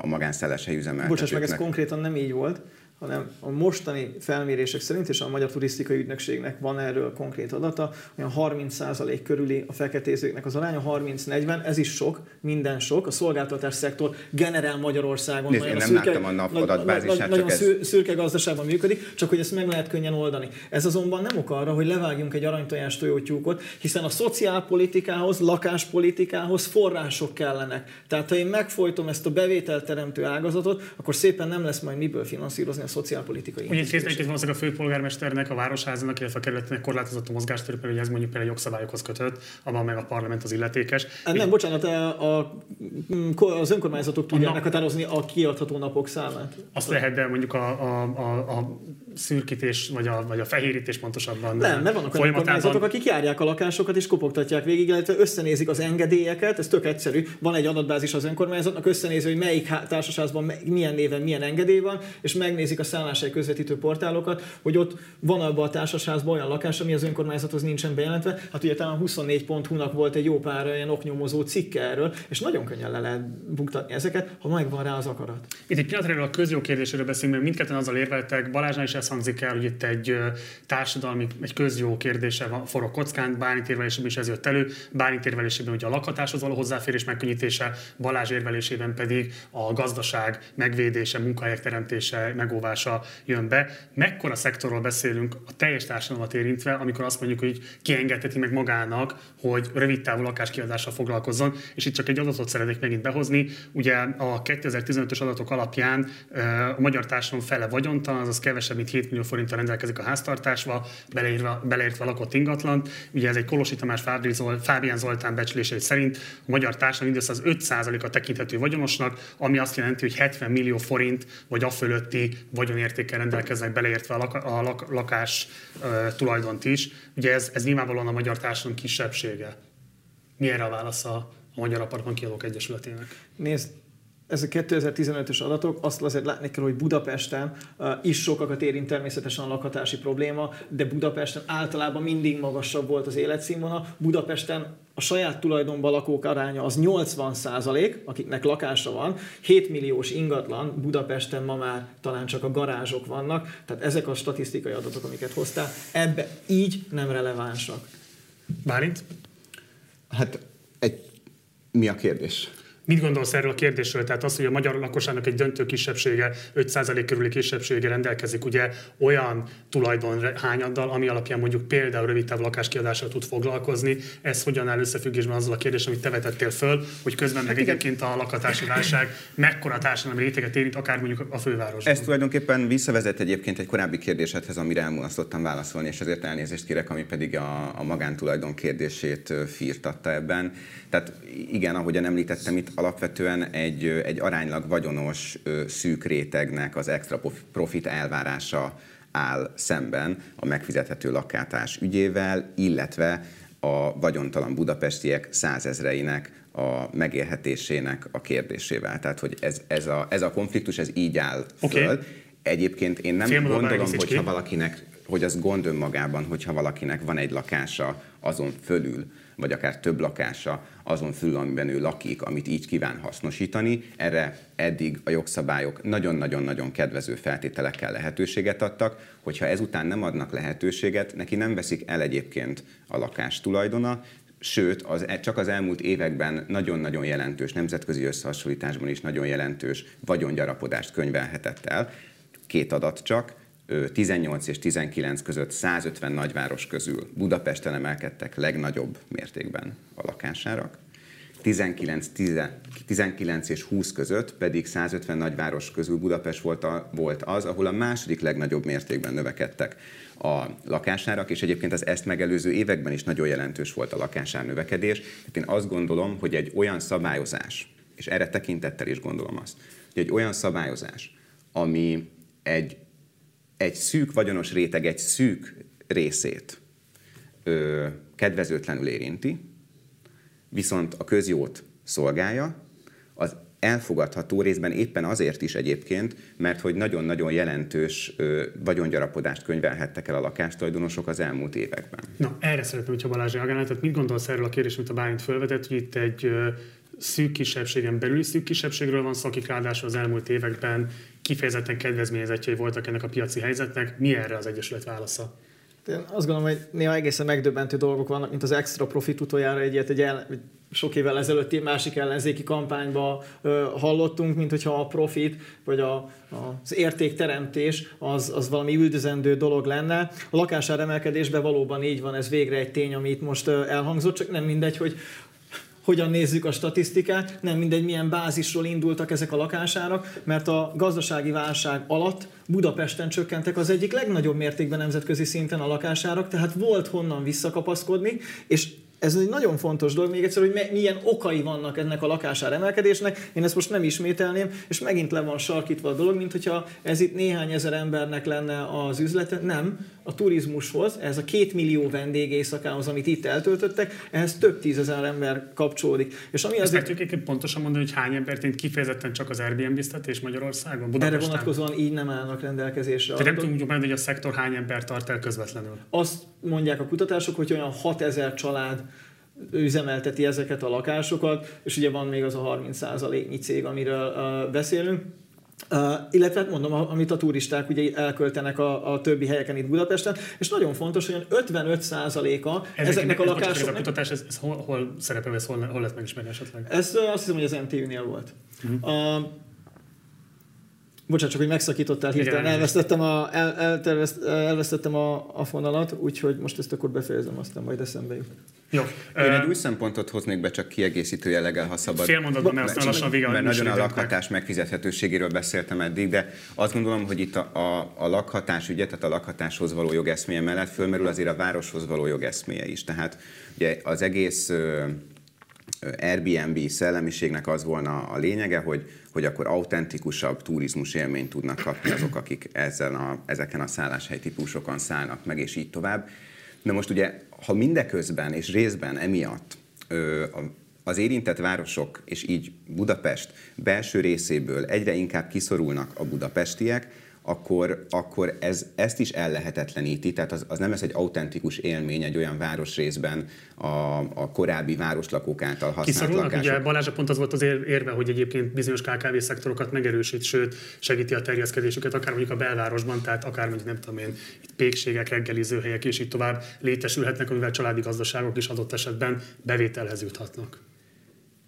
a magánszálláshelyi üzemeltetőknek. Bocsáss meg, ez konkrétan nem így volt, hanem a mostani felmérések szerint, és a Magyar Turisztikai Ügynökségnek van erről konkrét adata, olyan harminc százalék körüli a feketézőknek az aránya, harminc-negyven, ez is sok, minden sok. A szolgáltatás szektor generál Magyarországon Nézd, nagyon, szürke, a nap nagy, adatbázisát, nagyon ez... szürke gazdaságban működik, csak hogy ezt meg lehet könnyen oldani. Ez azonban nem ok arra, hogy levágjunk egy aranytojás tojótyúkot, hiszen a szociálpolitikához, lakáspolitikához források kellenek. Tehát ha én megfojtom ezt a bevételteremtő ágazatot, akkor szépen nem lesz majd miből finanszírozni a szociálpolitikai intézkedéseket. Úgy érzem, hogy a főpolgármesternek, a városházának, illetve a kerületnek korlátozott a mozgástér, hogy ez mondjuk például jogszabályokhoz kötött, abban meg a parlament az illetékes. Nem, Én... bocsánat, a, a, az önkormányzatok tudják meghatározni a kiadható napok számát. Azt lehet, de mondjuk a, a, a, a szürkítés, vagy a, vagy a fehérítés pontosabban. Nem, mert vannak olyan önkormányzatok, akik járják a lakásokat és kopogtatják végig, illetve összenézik az engedélyeket, ez tök egyszerű. Van egy adatbázis az önkormányzatnak, összenézi, hogy melyik társaságban milyen néven milyen engedély van, és megnézik a szálláshely közvetítő portálokat, hogy ott van abban a társaságban olyan lakás, ami az önkormányzathoz nincsen bejelentve. Hát ugye talán huszonnégy pont hú-nak volt egy jó pár ilyen oknyomozó cikke erről, és nagyon könnyen le lehet buktatni ezeket, ha megvan rá az akarat. Itt egy pillanatra a közjó kérdéséről beszélünk, mert mindketten azzal érveltek, Balázsnál is ez hangzik el, hogy itt egy társadalmi, egy közjó kérdése van, forog kockán, Bálint érvelésében is ez jött elő, Bálint érvelésében ugye a lakhatáshoz való hozzáférés megkönnyítése, Balázs érvelésében pedig a gazdaság megvédése, munkahelyek teremtése, megóvása jön be. Mekkora szektorról beszélünk a teljes társadalmat érintve, amikor azt mondjuk, hogy kiengedheti meg magának, hogy rövid távú lakáskiadással foglalkozzon, és itt csak egy adatot szeretnék megint behozni. Ugye a kétezer-tizenötös adatok alapján a magyar társadalom fele vagyontalan, azaz kevesebb, mint hét millió forinttal rendelkezik a háztartásba, beleértve, beleértve lakott ingatlant. Ugye ez egy Kolosi Tamás, Fábián Zoltán becslései szerint a magyar társadalom mindössze az öt százaléka tekinthető vagyonosnak, ami azt jelenti, hogy hetven millió forint vagy a fölötti vagyonértékkel rendelkeznek, beleértve a, lak- a lak- lakás uh, tulajdont is. Ugye ez, ez nyilvánvalóan a magyar társadalom kisebbsége. Mi erre a válasz a Magyar Apartman Kiadók Egyesületének? Nézd, ez a kétezer-tizenötös adatok, azt azért látni kell, hogy Budapesten uh, is sokakat érint természetesen a lakhatási probléma, de Budapesten általában mindig magasabb volt az életszínvonal. Budapesten a saját tulajdonban lakók aránya az nyolcvan százalék, akiknek lakása van, hét milliós ingatlan, Budapesten ma már talán csak a garázsok vannak, tehát ezek a statisztikai adatok, amiket hoztál, ebbe így nem relevánsak. Bálint? Hát egy... mi a kérdés? Mit gondolsz erről a kérdésről? Tehát az, hogy a magyar lakosságnak egy döntő kisebbsége, öt százalék körüli kisebbsége rendelkezik ugye olyan tulajdon hányaddal, ami alapján mondjuk például rövidtávú lakáskiadással tud foglalkozni. Ez hogyan áll összefüggésben azzal a kérdés, amit te vetettél föl, hogy közben meg egyébként a lakhatási válság mekkora társadalmi réteget érint, akár mondjuk a fővárosban? Ez tulajdonképpen visszavezet egyébként egy korábbi kérdésedhez, amire elmulasztottam válaszolni, és ezért elnézést kérek, ami pedig a, a magántulajdon kérdését firtatta ebben. Tehát igen, ahogyan említettem, itt alapvetően egy, egy aránylag vagyonos szűk rétegnek az extra profit elvárása áll szemben a megfizethető lakhatás ügyével, illetve a vagyontalan budapestiek százezreinek a megélhetésének a kérdésével. Tehát, hogy ez, ez, a, ez a konfliktus, ez így áll föl. Okay. Egyébként én nem Félmodal gondolom, hogyha valakinek, hogy az gond önmagában, hogyha valakinek van egy lakása azon fölül, vagy akár több lakása azon fölül, amiben ő lakik, amit így kíván hasznosítani. Erre eddig a jogszabályok nagyon-nagyon-nagyon kedvező feltételekkel lehetőséget adtak, hogyha ezután nem adnak lehetőséget, neki nem veszik el egyébként a lakás tulajdona, sőt, az, csak az elmúlt években nagyon-nagyon jelentős, nemzetközi összehasonlításban is nagyon jelentős vagyongyarapodást könyvelhetett el. Két adat csak. tizennyolc és tizenkilenc között százötven nagyváros közül Budapesten emelkedtek legnagyobb mértékben a lakásárak, tizenkilenc és húsz között pedig százötven nagyváros közül Budapest volt, a, volt az, ahol a második legnagyobb mértékben növekedtek a lakásárak, és egyébként az ezt megelőző években is nagyon jelentős volt a lakásár növekedés. Tehát én azt gondolom, hogy egy olyan szabályozás, és erre tekintettel is gondolom azt, hogy egy olyan szabályozás, ami egy egy szűk vagyonos réteg egy szűk részét ö, kedvezőtlenül érinti, viszont a közjót szolgálja, az elfogadható részben éppen azért is egyébként, mert hogy nagyon-nagyon jelentős ö, vagyongyarapodást könyvelhettek el a lakástulajdonosok az elmúlt években. Na, erre szeretném, hogyha Balázs reagálnál, tehát mit gondolsz erről a kérdésről, amit a Bálint felvetett, hogy itt egy ö, szűk kisebbségen belüli szűk kisebbségről van szó, akik ráadásul az elmúlt években kifejezetten kedvezményezettjei voltak ennek a piaci helyzetnek. Mi erre az Egyesület válasza? Én azt gondolom, hogy néha egészen megdöbbentő dolgok vannak, mint az extra profit. Utoljára egy ilyet egy el, sok évvel ezelőtti másik ellenzéki kampányba ö, hallottunk, mint hogyha a profit vagy a, a, az értékteremtés az, az valami üldözendő dolog lenne. A lakásár emelkedésben valóban így van, ez végre egy tény, ami itt most ö, elhangzott, csak nem mindegy, hogy hogyan nézzük a statisztikát, nem mindegy, milyen bázisról indultak ezek a lakásárak, mert a gazdasági válság alatt Budapesten csökkentek az egyik legnagyobb mértékben nemzetközi szinten a lakásárak, tehát volt honnan visszakapaszkodni, és ez egy nagyon fontos dolog, még egyszer, hogy milyen okai vannak ennek a lakásár emelkedésnek, én ezt most nem ismételném, és megint le van sarkítva a dolog, mint hogyha ez itt néhány ezer embernek lenne az üzlete, nem, a turizmushoz, ez a két millió vendégéjszakához, amit itt eltöltöttek, ehhez több tízezer ember kapcsolódik. És ami azért... Ezt meg tudjuk pontosan mondani, hogy hány ember tényleg kifejezetten csak az Airbnb-ztetés Magyarországon, Budapesten? Erre vonatkozóan így nem állnak rendelkezésre. Tehát nem tudjuk mondani, hogy a szektor hány ember tart el közvetlenül? Azt mondják a kutatások, hogy olyan hatezer család üzemelteti ezeket a lakásokat, és ugye van még az a harminc százaléknyi cég, amiről uh, beszélünk. Uh, illetve mondom, amit a turisták ugye elköltenek a, a többi helyeken itt Budapesten, és nagyon fontos, hogy ötvenöt százaléka ezeknek, ezeknek a lakásoknak... Ez a kutatás, ez, ez hol, hol szerepel, ez hol, hol lehet megismerni esetleg? Ez azt hiszem, hogy az em té ú-nél volt. Uh-huh. Uh, bocsánat, csak hogy megszakítottál hirtelen, elvesztettem a, el, elterveszt, elvesztettem a, a fonalat, úgyhogy most ezt akkor befejezem, aztán majd eszembe jut. Jó. Én egy új szempontot hoznék be, csak kiegészítő jelleggel, ha szabad. Fél mondatban, mert aztán lassan vége. Mert nagyon a lakhatás megfizethetőségéről beszéltem eddig, de azt gondolom, hogy itt a, a, a lakhatás ügye, tehát a lakhatáshoz való jogeszmélye mellett fölmerül azért a városhoz való jogeszmélye is. Tehát ugye az egész Airbnb szellemiségnek az volna a lényege, hogy, hogy akkor autentikusabb turizmus élményt tudnak kapni azok, akik ezen a, ezeken a szálláshely típusokon szállnak meg, és így tovább. De most ugye, ha mindeközben és részben emiatt az érintett városok, és így Budapest belső részéből egyre inkább kiszorulnak a budapestiek, akkor, akkor ez, ezt is ellehetetleníti, tehát az, az nem lesz egy autentikus élmény egy olyan városrészben a, a korábbi városlakók által használt Kiszorulnak, lakások. Ugye Balázsa pont az volt az érve, hogy egyébként bizonyos ká ká vé-szektorokat megerősít, sőt segíti a terjeszkedésüket, akár mondjuk a belvárosban, tehát akár mondjuk nem tudom én, itt pékségek, reggelizőhelyek és így tovább létesülhetnek, amivel családi gazdaságok is adott esetben bevételhez juthatnak.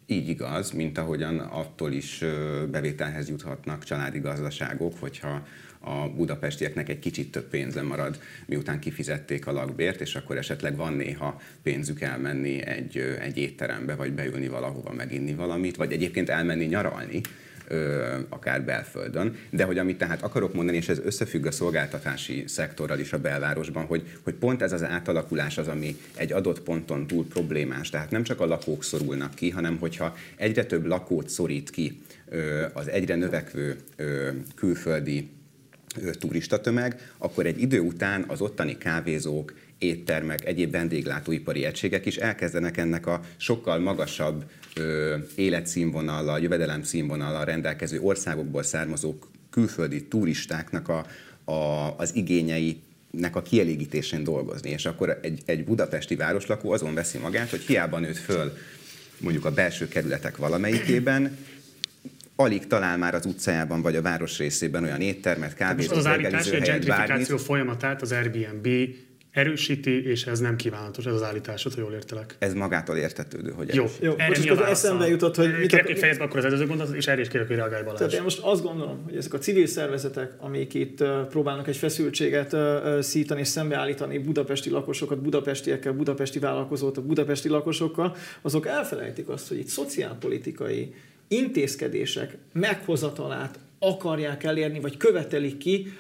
Így igaz, mint ahogyan attól is bevételhez juthatnak családi gazdaságok, hogyha a budapestieknek egy kicsit több pénze marad, miután kifizették a lakbért, és akkor esetleg van néha pénzük elmenni egy, egy étterembe, vagy beülni valahova meginni valamit, vagy egyébként elmenni nyaralni, akár belföldön. De hogy amit tehát akarok mondani, és ez összefügg a szolgáltatási szektorral is a belvárosban, hogy, hogy pont ez az átalakulás az, ami egy adott ponton túl problémás. Tehát nem csak a lakók szorulnak ki, hanem hogyha egyre több lakót szorít ki az egyre növekvő külföldi turistatömeg, akkor egy idő után az ottani kávézók, éttermek, egyéb vendéglátóipari egységek is elkezdenek ennek a sokkal magasabb ö, életszínvonallal, jövedelemszínvonallal rendelkező országokból származó külföldi turistáknak a, a, az igényeinek a kielégítésén dolgozni. És akkor egy, egy budapesti városlakó azon veszi magát, hogy hiába nőtt föl mondjuk a belső kerületek valamelyikében, alig talál már az utcájában vagy a város részében olyan éttermet, kávézót, az állítás, a gentrifikáció folyamatát az Airbnb erősíti, és ez nem kívánatos, ez az állításod, ha jól értelek. Ez magától értetődő, hogy jó, jó. Erre most mi a eszembe jutott, hogy... Kérlek, hogy fejezd be akkor az előző gondolatot, és erre is kérlek, hogy reagálj, Balázs. Tehát én most azt gondolom, hogy ezek a civil szervezetek, amik itt próbálnak egy feszültséget szítani és szembeállítani budapesti lakosokat, budapestiekkel, budapesti vállalkozókat, budapesti lakosokkal, azok elfelejtik azt, hogy itt szociálpolitikai intézkedések meghozatalát akarják elérni, vagy követelik ki,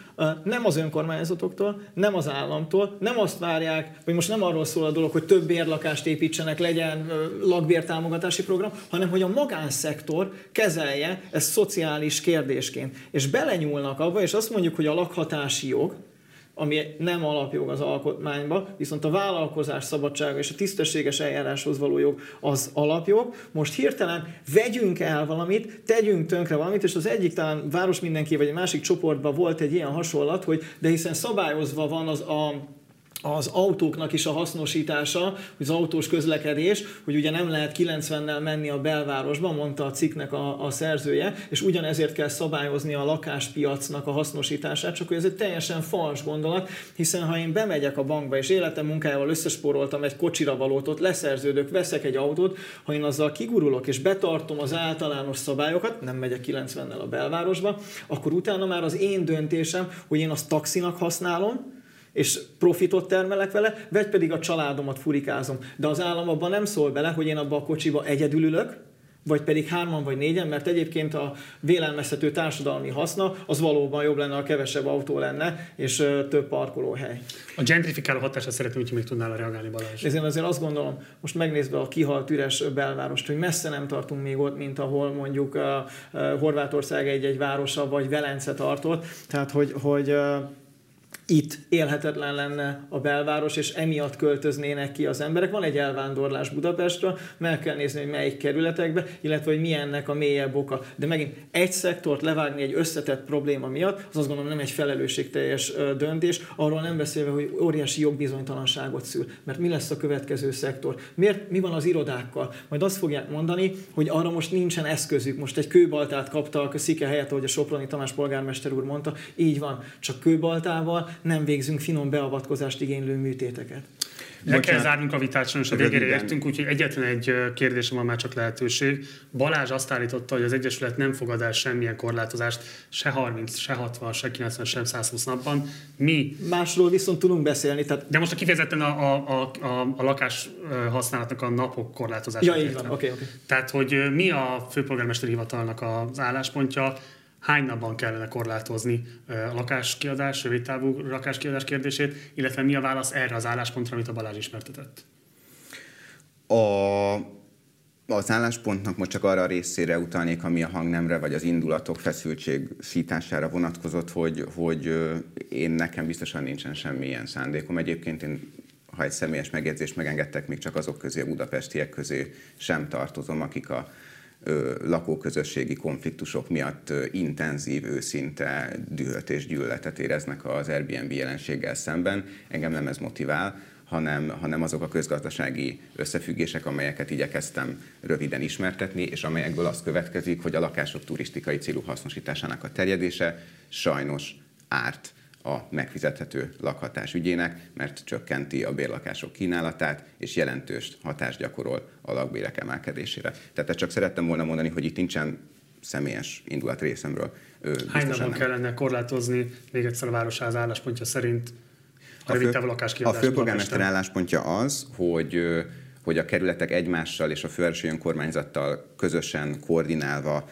nem az önkormányzatoktól, nem az államtól, nem azt várják, vagy most nem arról szól a dolog, hogy több bérlakást építsenek, legyen lakbértámogatási program, hanem hogy a magánszektor kezelje ezt szociális kérdésként. És belenyúlnak abba, és azt mondjuk, hogy a lakhatási jog, ami nem alapjog az alkotmányba, viszont a vállalkozás szabadsága és a tisztességes eljáráshoz való jog az alapjog. Most hirtelen vegyünk el valamit, tegyünk tönkre valamit, és az egyik talán város mindenki, vagy egy másik csoportban volt egy ilyen hasonlat, hogy de hiszen szabályozva van az a az autóknak is a hasznosítása, az autós közlekedés, hogy ugye nem lehet kilencvennel menni a belvárosba, mondta a cikknek a, a szerzője, és ugyanezért kell szabályozni a lakáspiacnak a hasznosítását, csak hogy ez egy teljesen fals gondolat, hiszen ha én bemegyek a bankba, és életem munkájával összespóroltam egy kocsira valót, ott leszerződök, veszek egy autót, ha én azzal kigurulok, és betartom az általános szabályokat, nem megyek kilencvennel a belvárosba, akkor utána már az én döntésem, hogy én azt taxinak használom, és profitot termelek vele, vagy pedig a családomat furikázom. De az állam abban nem szól bele, hogy én abba a kocsiba egyedül ülök, vagy pedig hárman vagy négyen, mert egyébként a vélelmeztető társadalmi haszna az valóban jobb lenne, ha kevesebb autó lenne, és több parkolóhely. A gentrifikáló hatásra szeretném, hogy még tudnál reagálni, Balázs. Ezért azért azt gondolom, most megnézve a kihalt üres belvárost, hogy messze nem tartunk még ott, mint ahol mondjuk Horvátország egy-egy városa, vagy Velence tartott. Tehát, hogy... hogy itt élhetetlen lenne a belváros, és emiatt költöznének ki az emberek. Van egy elvándorlás Budapestről, meg kell nézni, hogy melyik kerületekbe, illetve hogy milyennek a mélyebb oka. De megint egy szektort levágni egy összetett probléma miatt, az azt gondolom nem egy felelősségteljes döntés, arról nem beszélve, hogy óriási jogbizonytalanságot szül. Mert mi lesz a következő szektor? Miért, mi van az irodákkal? Majd azt fogják mondani, hogy arra most nincsen eszközük. Most egy kőbaltát kaptak a szike helyett, ahogy a Soproni Tamás polgármester úr mondta, így van, csak kőbaltával nem végzünk finom beavatkozást igénylő műtéteket. Le kell zárnunk a vitát, sajnos a végére értünk, úgyhogy egyetlen egy kérdésem van már csak lehetőség. Balázs azt állította, hogy az Egyesület nem fogad el semmilyen korlátozást, se harminc, se hatvan, se kilencven, sem százhúsz napban. Mi... Másról viszont tudunk beszélni. Tehát... De most a kifejezetten a, a, a, a, a lakás használatnak a napok korlátozása. Ja, így van. Okay, okay. Tehát, hogy mi a főpolgármesteri hivatalnak az álláspontja, hány napban kellene korlátozni a lakáskiadás, rövidtávú lakáskiadás kérdését, illetve mi a válasz erre az álláspontra, amit a Balázs ismertetett? A, az álláspontnak most csak arra a részére utalnék, ami a hangnemre, vagy az indulatok feszültségsítására vonatkozott, hogy, hogy én nekem biztosan nincsen semmilyen szándékom. Egyébként én, ha egy személyes megjegyzést megengedtek, még csak azok közé, a budapestiek közé sem tartozom, akik a lakóközösségi konfliktusok miatt intenzív, őszinte dühöt és gyűlöletet éreznek az Airbnb jelenséggel szemben. Engem nem ez motivál, hanem, hanem azok a közgazdasági összefüggések, amelyeket igyekeztem röviden ismertetni, és amelyekből az következik, hogy a lakások turisztikai célú hasznosításának a terjedése sajnos árt a megfizethető lakhatás ügyének, mert csökkenti a bérlakások kínálatát, és jelentős hatást gyakorol a lakbérek emelkedésére. Tehát csak szerettem volna mondani, hogy itt nincsen személyes indulat részemről. Hány napon kellene korlátozni, még egyszer a városház álláspontja szerint a rövidtávú lakáskiadást? A főpolgármester álláspontja az, hogy, hogy a kerületek egymással és a felső önkormányzattal közösen koordinálva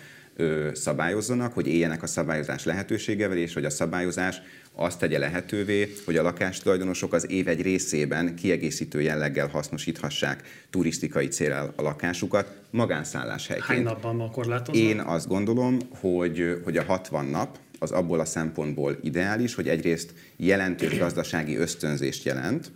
szabályozzanak, hogy éljenek a szabályozás lehetőségevel, és hogy a szabályozás azt tegye lehetővé, hogy a lakástulajdonosok az év egy részében kiegészítő jelleggel hasznosíthassák turisztikai célral a lakásukat, magánszálláshelyként. Hány napban korlátoznak? Én azt gondolom, hogy, hogy a hatvan nap az abból a szempontból ideális, hogy egyrészt jelentős gazdasági ösztönzést jelent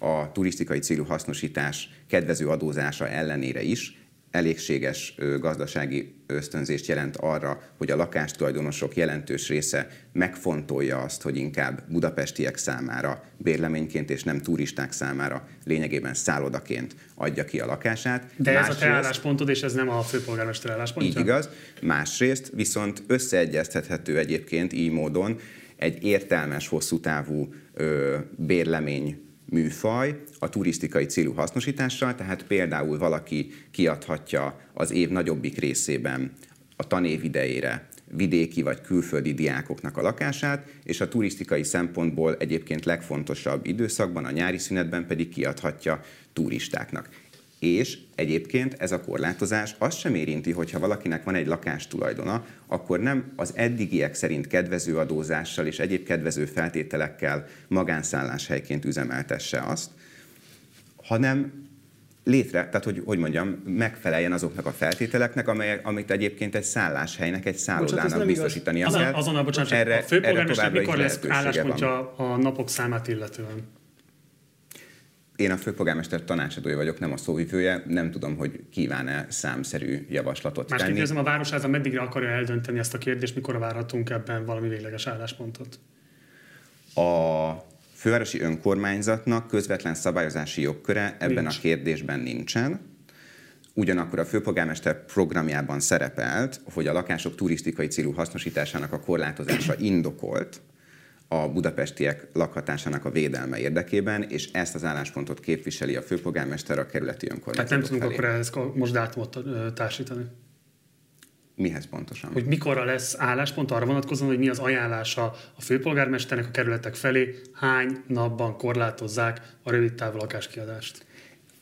a turisztikai célú hasznosítás kedvező adózása ellenére is, elégséges gazdasági ösztönzést jelent arra, hogy a lakástulajdonosok jelentős része megfontolja azt, hogy inkább budapestiek számára bérleményként és nem turisták számára lényegében szállodaként adja ki a lakását. De másrészt, ez a te álláspontod, és ez nem a főpolgármester álláspontja? Így igaz. Másrészt viszont összeegyeztethető egyébként így módon egy értelmes, hosszú távú ö, bérlemény műfaj a turisztikai célú hasznosítással, tehát például valaki kiadhatja az év nagyobbik részében a tanév idejére vidéki vagy külföldi diákoknak a lakását, és a turisztikai szempontból egyébként legfontosabb időszakban, a nyári szünetben pedig kiadhatja turistáknak. És egyébként ez a korlátozás azt sem érinti, hogyha valakinek van egy lakástulajdona, akkor nem az eddigiek szerint kedvező adózással és egyéb kedvező feltételekkel magánszálláshelyként üzemeltesse azt, hanem létre, tehát hogy, hogy mondjam, megfeleljen azoknak a feltételeknek, amely, amit egyébként egy szálláshelynek, egy szállodának biztosítani az kell. Azonnal, bocsánat, erre, a főpolgármester mikor lesz álláspontja a napok számát illetően? Én a főpolgármester tanácsadója vagyok, nem a szóvivője, nem tudom, hogy kíván-e számszerű javaslatot tenni. Másképp érzem, a városháza meddigre akarja eldönteni ezt a kérdést, mikor várhatunk ebben valami végleges álláspontot? A fővárosi önkormányzatnak közvetlen szabályozási jogköre ebben Nincs. a kérdésben nincsen. Ugyanakkor a főpolgármester programjában szerepelt, hogy a lakások turisztikai célú hasznosításának a korlátozása indokolt a budapestiek lakhatásának a védelme érdekében, és ezt az álláspontot képviseli a főpolgármester a kerületi önkormányzatok felé. Tehát nem tudunk akkor ezt most dátumot társítani? Mihez pontosan? Hogy mikorra lesz álláspont arra vonatkozóan, hogy mi az ajánlása a főpolgármesternek a kerületek felé, hány napban korlátozzák a rövidtávú lakáskiadást?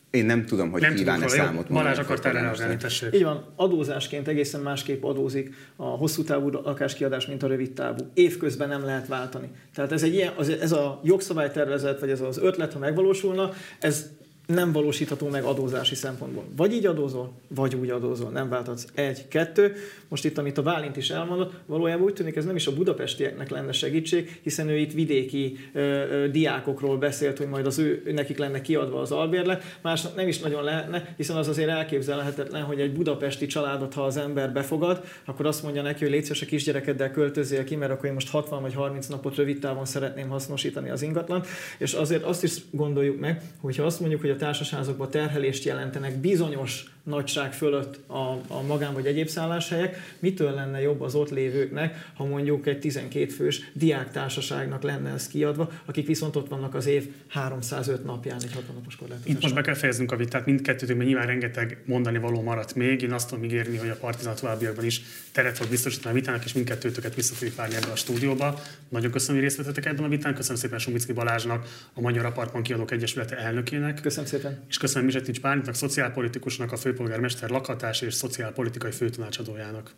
Én nem tudom, hogy kíván-e számot mondani. Balázs akart ellenőrzni, tessék. Így van, adózásként egészen másképp adózik a hosszú távú lakáskiadás, mint a rövid távú. Évközben nem lehet váltani. Tehát ez, egy ilyen, az, ez a jogszabálytervezet, vagy ez az ötlet, ha megvalósulna, ez nem valósítható meg adózási szempontból. Vagy így adózol, vagy úgy adózol, nem válthatsz. Egy, kettő. Most itt, amit a Bálint is elmondott, valójában úgy tűnik, ez nem is a budapestieknek lenne segítség, hiszen ő itt vidéki ö, ö, diákokról beszélt, hogy majd az ő, nekik lenne kiadva az albérlet. Másnak nem is nagyon lehetne, hiszen az azért elképzelhetetlen, hogy egy budapesti családot, ha az ember befogad, akkor azt mondja neki, hogy légy szíves, a kisgyerekeddel költözél ki, mert akkor én most hatvan vagy harminc napot rövid távon szeretném hasznosítani az ingatlant. És azért azt is gondoljuk meg, hogyha azt mondjuk, hogy a társasházakban terhelést jelentenek bizonyos nagyság fölött a, a magán vagy egyéb szálláshelyek, mitől lenne jobb az ott lévőknek, ha mondjuk egy tizenkét fős diáktársaságnak lenne ez kiadva, akik viszont ott vannak az év háromszázöt napján egy hatvan napos korlátozásban. Itt most be kell fejeznünk a vitát mindkettőtökben, nyilván rengeteg mondani való maradt még. Én azt tudom ígérni, hogy a Partizán továbbiakban is teret fog biztosítani a vitának, és mindkettőtöket vissza fogjuk várni ebbe a stúdióba. Nagyon köszönöm, hogy részt vettetek ebben a vitán. Köszönöm szépen Somicski Balázsnak, a Magyar Apartman kiadók egyesülete elnökének. Köszönöm szépen. És köszönöm Misetics Bálintnak, szociálpolitikusnak, a főpolgármester lakhatás és szociálpolitikai főtanácsadójának.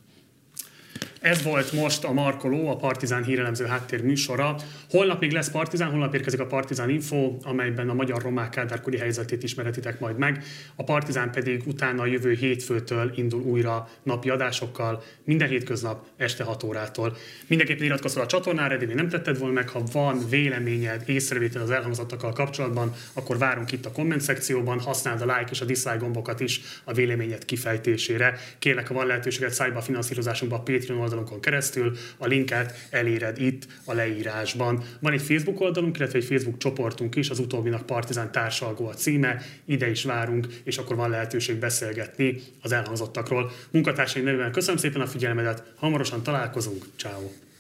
Ez volt most a Markoló, a Partizán hírelemző háttér műsora. Holnap még lesz Partizán, holnap érkezik a Partizán Info, amelyben a magyar romák kádárkori helyzetét ismeretitek majd meg. A Partizán pedig utána a jövő hétfőtől indul újra napi adásokkal, minden hétköznap este hat órától. Mindenképpen iratkozz fel a csatornára, eddig nem tetted volna meg, ha van véleményed, észrevétel az elhangzottakkal kapcsolatban, akkor várunk itt a komment szekcióban, használd a like és a dislike gombokat is a véleményed kifejtésére. Kérlek, ha van lehetőséged, szállj be a finanszírozásunkba a Patreon oldalunkon keresztül, a linket eléred itt a leírásban. Van egy Facebook oldalunk, illetve egy Facebook csoportunk is, az utóbbinak Partizán társalgó a címe, ide is várunk, és akkor van lehetőség beszélgetni az elhangzottakról. Munkatársaim nevében köszönöm szépen a figyelmedet, hamarosan találkozunk, ciao.